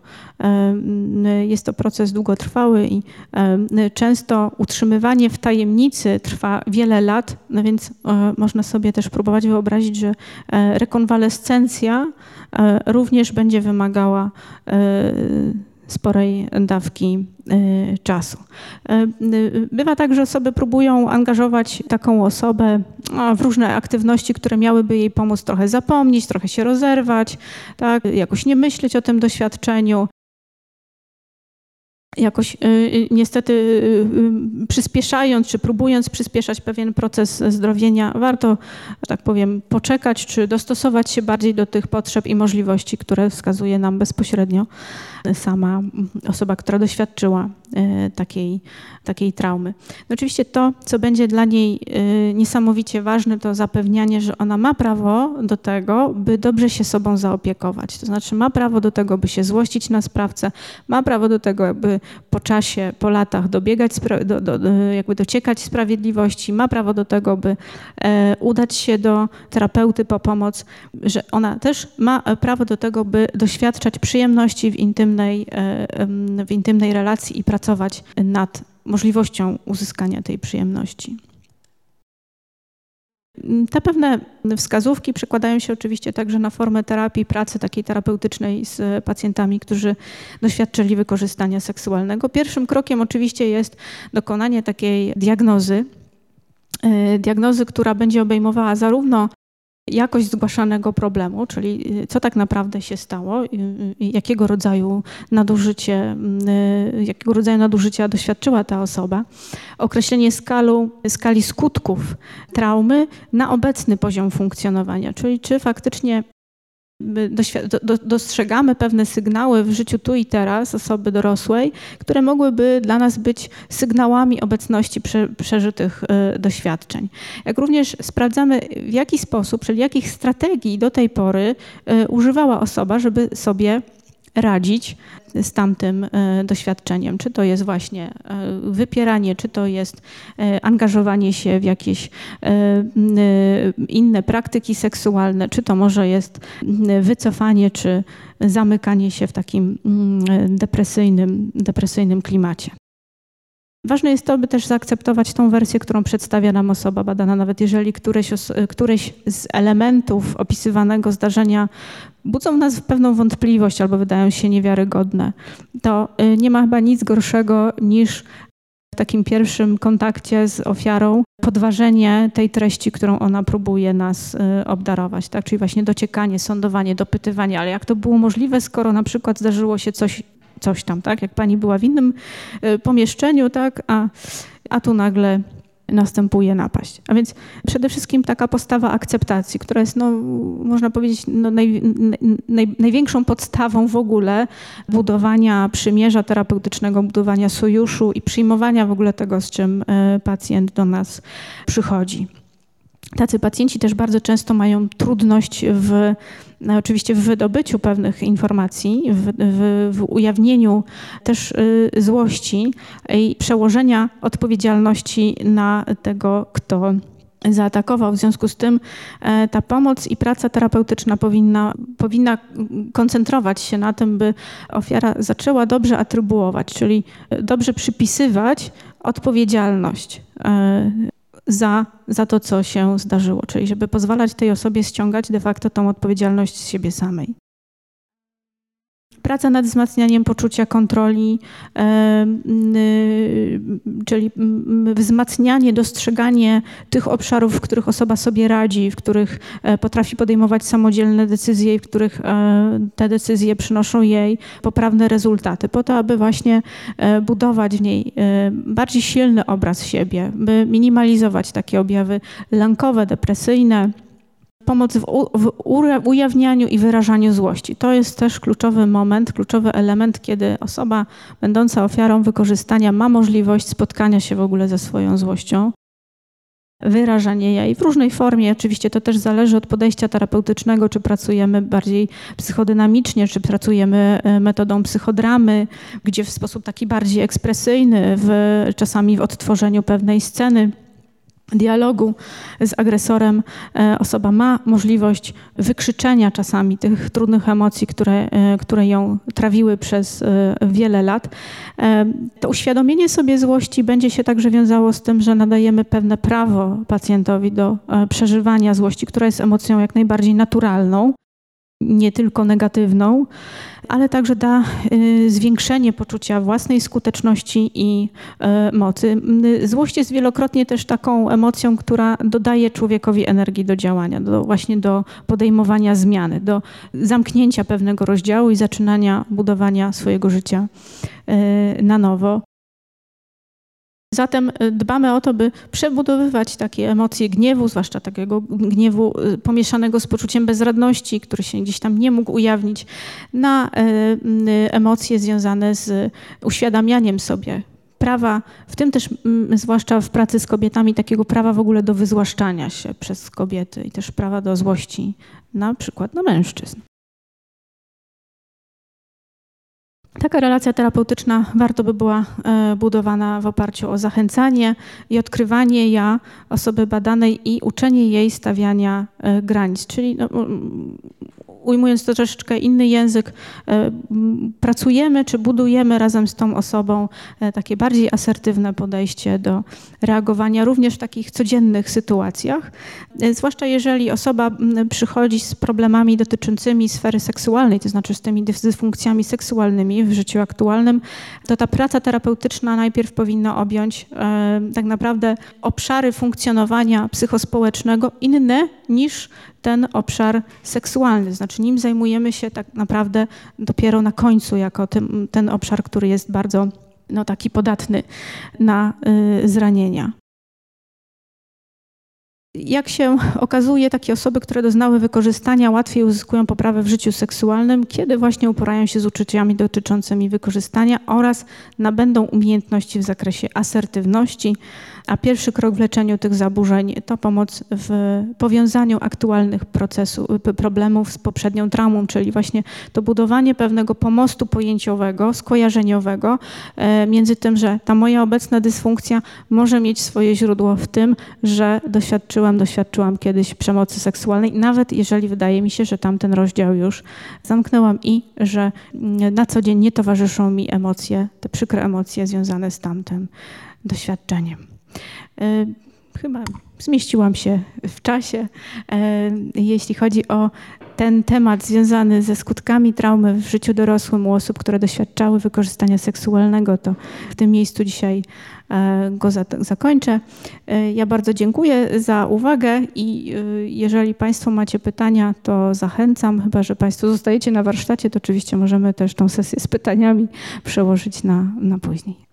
Jest to proces długotrwały i często utrzymywanie w tajemnicy trwa wiele lat, no więc można sobie też próbować wyobrazić, że rekonwalescencja również będzie wymagała sporej dawki czasu. Bywa tak, że osoby próbują angażować taką osobę w różne aktywności, które miałyby jej pomóc trochę zapomnieć, trochę się rozerwać, tak? Jakoś nie myśleć o tym doświadczeniu. Jakoś niestety przyspieszając czy próbując przyspieszać pewien proces zdrowienia, warto, że tak powiem, poczekać czy dostosować się bardziej do tych potrzeb i możliwości, które wskazuje nam bezpośrednio sama osoba, która doświadczyła takiej traumy. No oczywiście to, co będzie dla niej niesamowicie ważne, to zapewnianie, że ona ma prawo do tego, by dobrze się sobą zaopiekować. To znaczy ma prawo do tego, by się złościć na sprawcę, ma prawo do tego, by po czasie, po latach dobiegać, jakby dociekać sprawiedliwości, ma prawo do tego, by udać się do terapeuty po pomoc, że ona też ma prawo do tego, by doświadczać przyjemności w intymnej relacji i pracować nad możliwością uzyskania tej przyjemności. Te pewne wskazówki przekładają się oczywiście także na formę terapii, pracy takiej terapeutycznej z pacjentami, którzy doświadczyli wykorzystania seksualnego. Pierwszym krokiem oczywiście jest dokonanie takiej diagnozy, która będzie obejmowała zarówno jakość zgłaszanego problemu, czyli co tak naprawdę się stało, jakiego rodzaju nadużycia doświadczyła ta osoba, określenie skali skutków traumy na obecny poziom funkcjonowania, czyli czy faktycznie dostrzegamy pewne sygnały w życiu tu i teraz osoby dorosłej, które mogłyby dla nas być sygnałami obecności przeżytych doświadczeń. Jak również sprawdzamy, w jaki sposób, czyli jakich strategii do tej pory używała osoba, żeby sobie radzić z tamtym doświadczeniem. Czy to jest właśnie wypieranie, czy to jest angażowanie się w jakieś inne praktyki seksualne, czy to może jest wycofanie, czy zamykanie się w takim depresyjnym klimacie. Ważne jest to, by też zaakceptować tą wersję, którą przedstawia nam osoba badana, nawet jeżeli któreś z elementów opisywanego zdarzenia budzą w nas pewną wątpliwość albo wydają się niewiarygodne. To nie ma chyba nic gorszego niż w takim pierwszym kontakcie z ofiarą podważenie tej treści, którą ona próbuje nas obdarować, tak? Czyli właśnie dociekanie, sądowanie, dopytywanie, ale jak to było możliwe, skoro na przykład zdarzyło się coś tam, tak? Jak pani była w innym pomieszczeniu, tak? A tu nagle następuje napaść. A więc przede wszystkim taka postawa akceptacji, która jest, no, można powiedzieć, no, największą podstawą w ogóle budowania przymierza terapeutycznego, budowania sojuszu i przyjmowania w ogóle tego, z czym pacjent do nas przychodzi. Tacy pacjenci też bardzo często mają trudność oczywiście w wydobyciu pewnych informacji, w ujawnieniu też złości i przełożenia odpowiedzialności na tego, kto zaatakował. W związku z tym ta pomoc i praca terapeutyczna powinna koncentrować się na tym, by ofiara zaczęła dobrze atrybuować, czyli dobrze przypisywać odpowiedzialność za to, co się zdarzyło, czyli żeby pozwalać tej osobie ściągać de facto tą odpowiedzialność z siebie samej. Praca nad wzmacnianiem poczucia kontroli, czyli wzmacnianie, dostrzeganie tych obszarów, w których osoba sobie radzi, w których potrafi podejmować samodzielne decyzje i w których te decyzje przynoszą jej poprawne rezultaty, po to, aby właśnie budować w niej bardziej silny obraz siebie, by minimalizować takie objawy lękowe, depresyjne. Pomoc w ujawnianiu i wyrażaniu złości. To jest też kluczowy moment, kluczowy element, kiedy osoba będąca ofiarą wykorzystania ma możliwość spotkania się w ogóle ze swoją złością, wyrażanie jej w różnej formie. Oczywiście to też zależy od podejścia terapeutycznego, czy pracujemy bardziej psychodynamicznie, czy pracujemy metodą psychodramy, gdzie w sposób taki bardziej ekspresyjny, czasami w odtworzeniu pewnej sceny, dialogu z agresorem osoba ma możliwość wykrzyczenia czasami tych trudnych emocji, które ją trawiły przez wiele lat. To uświadomienie sobie złości będzie się także wiązało z tym, że nadajemy pewne prawo pacjentowi do przeżywania złości, która jest emocją jak najbardziej naturalną, nie tylko negatywną, ale także da zwiększenie poczucia własnej skuteczności i mocy. Złość jest wielokrotnie też taką emocją, która dodaje człowiekowi energii do działania, właśnie do podejmowania zmiany, do zamknięcia pewnego rozdziału i zaczynania budowania swojego życia na nowo. Zatem dbamy o to, by przebudowywać takie emocje gniewu, zwłaszcza takiego gniewu pomieszanego z poczuciem bezradności, który się gdzieś tam nie mógł ujawnić, na emocje związane z uświadamianiem sobie prawa, w tym też zwłaszcza w pracy z kobietami, takiego prawa w ogóle do wyzłaszczania się przez kobiety i też prawa do złości, na przykład na mężczyzn. Taka relacja terapeutyczna warto by była budowana w oparciu o zachęcanie i odkrywanie ja osoby badanej i uczenie jej stawiania granic. Czyli no, ujmując to troszeczkę inny język, pracujemy czy budujemy razem z tą osobą takie bardziej asertywne podejście do reagowania również w takich codziennych sytuacjach. Zwłaszcza jeżeli osoba przychodzi z problemami dotyczącymi sfery seksualnej, to znaczy z tymi dysfunkcjami seksualnymi w życiu aktualnym, to ta praca terapeutyczna najpierw powinna objąć tak naprawdę obszary funkcjonowania psychospołecznego inne niż ten obszar seksualny, znaczy nim zajmujemy się tak naprawdę dopiero na końcu, jako ten obszar, który jest bardzo taki podatny na zranienia. Jak się okazuje, takie osoby, które doznały wykorzystania, łatwiej uzyskują poprawę w życiu seksualnym, kiedy właśnie uporają się z uczuciami dotyczącymi wykorzystania oraz nabędą umiejętności w zakresie asertywności, a pierwszy krok w leczeniu tych zaburzeń to pomoc w powiązaniu aktualnych problemów z poprzednią traumą, czyli właśnie to budowanie pewnego pomostu pojęciowego, skojarzeniowego między tym, że ta moja obecna dysfunkcja może mieć swoje źródło w tym, że doświadczyłam kiedyś przemocy seksualnej, nawet jeżeli wydaje mi się, że tamten rozdział już zamknęłam i że na co dzień nie towarzyszą mi emocje, te przykre emocje związane z tamtym doświadczeniem. Chyba zmieściłam się w czasie. Jeśli chodzi o ten temat związany ze skutkami traumy w życiu dorosłym u osób, które doświadczały wykorzystania seksualnego, to w tym miejscu dzisiaj go zakończę. Ja bardzo dziękuję za uwagę i jeżeli Państwo macie pytania, to zachęcam. Chyba że Państwo zostajecie na warsztacie, to oczywiście możemy też tą sesję z pytaniami przełożyć na później.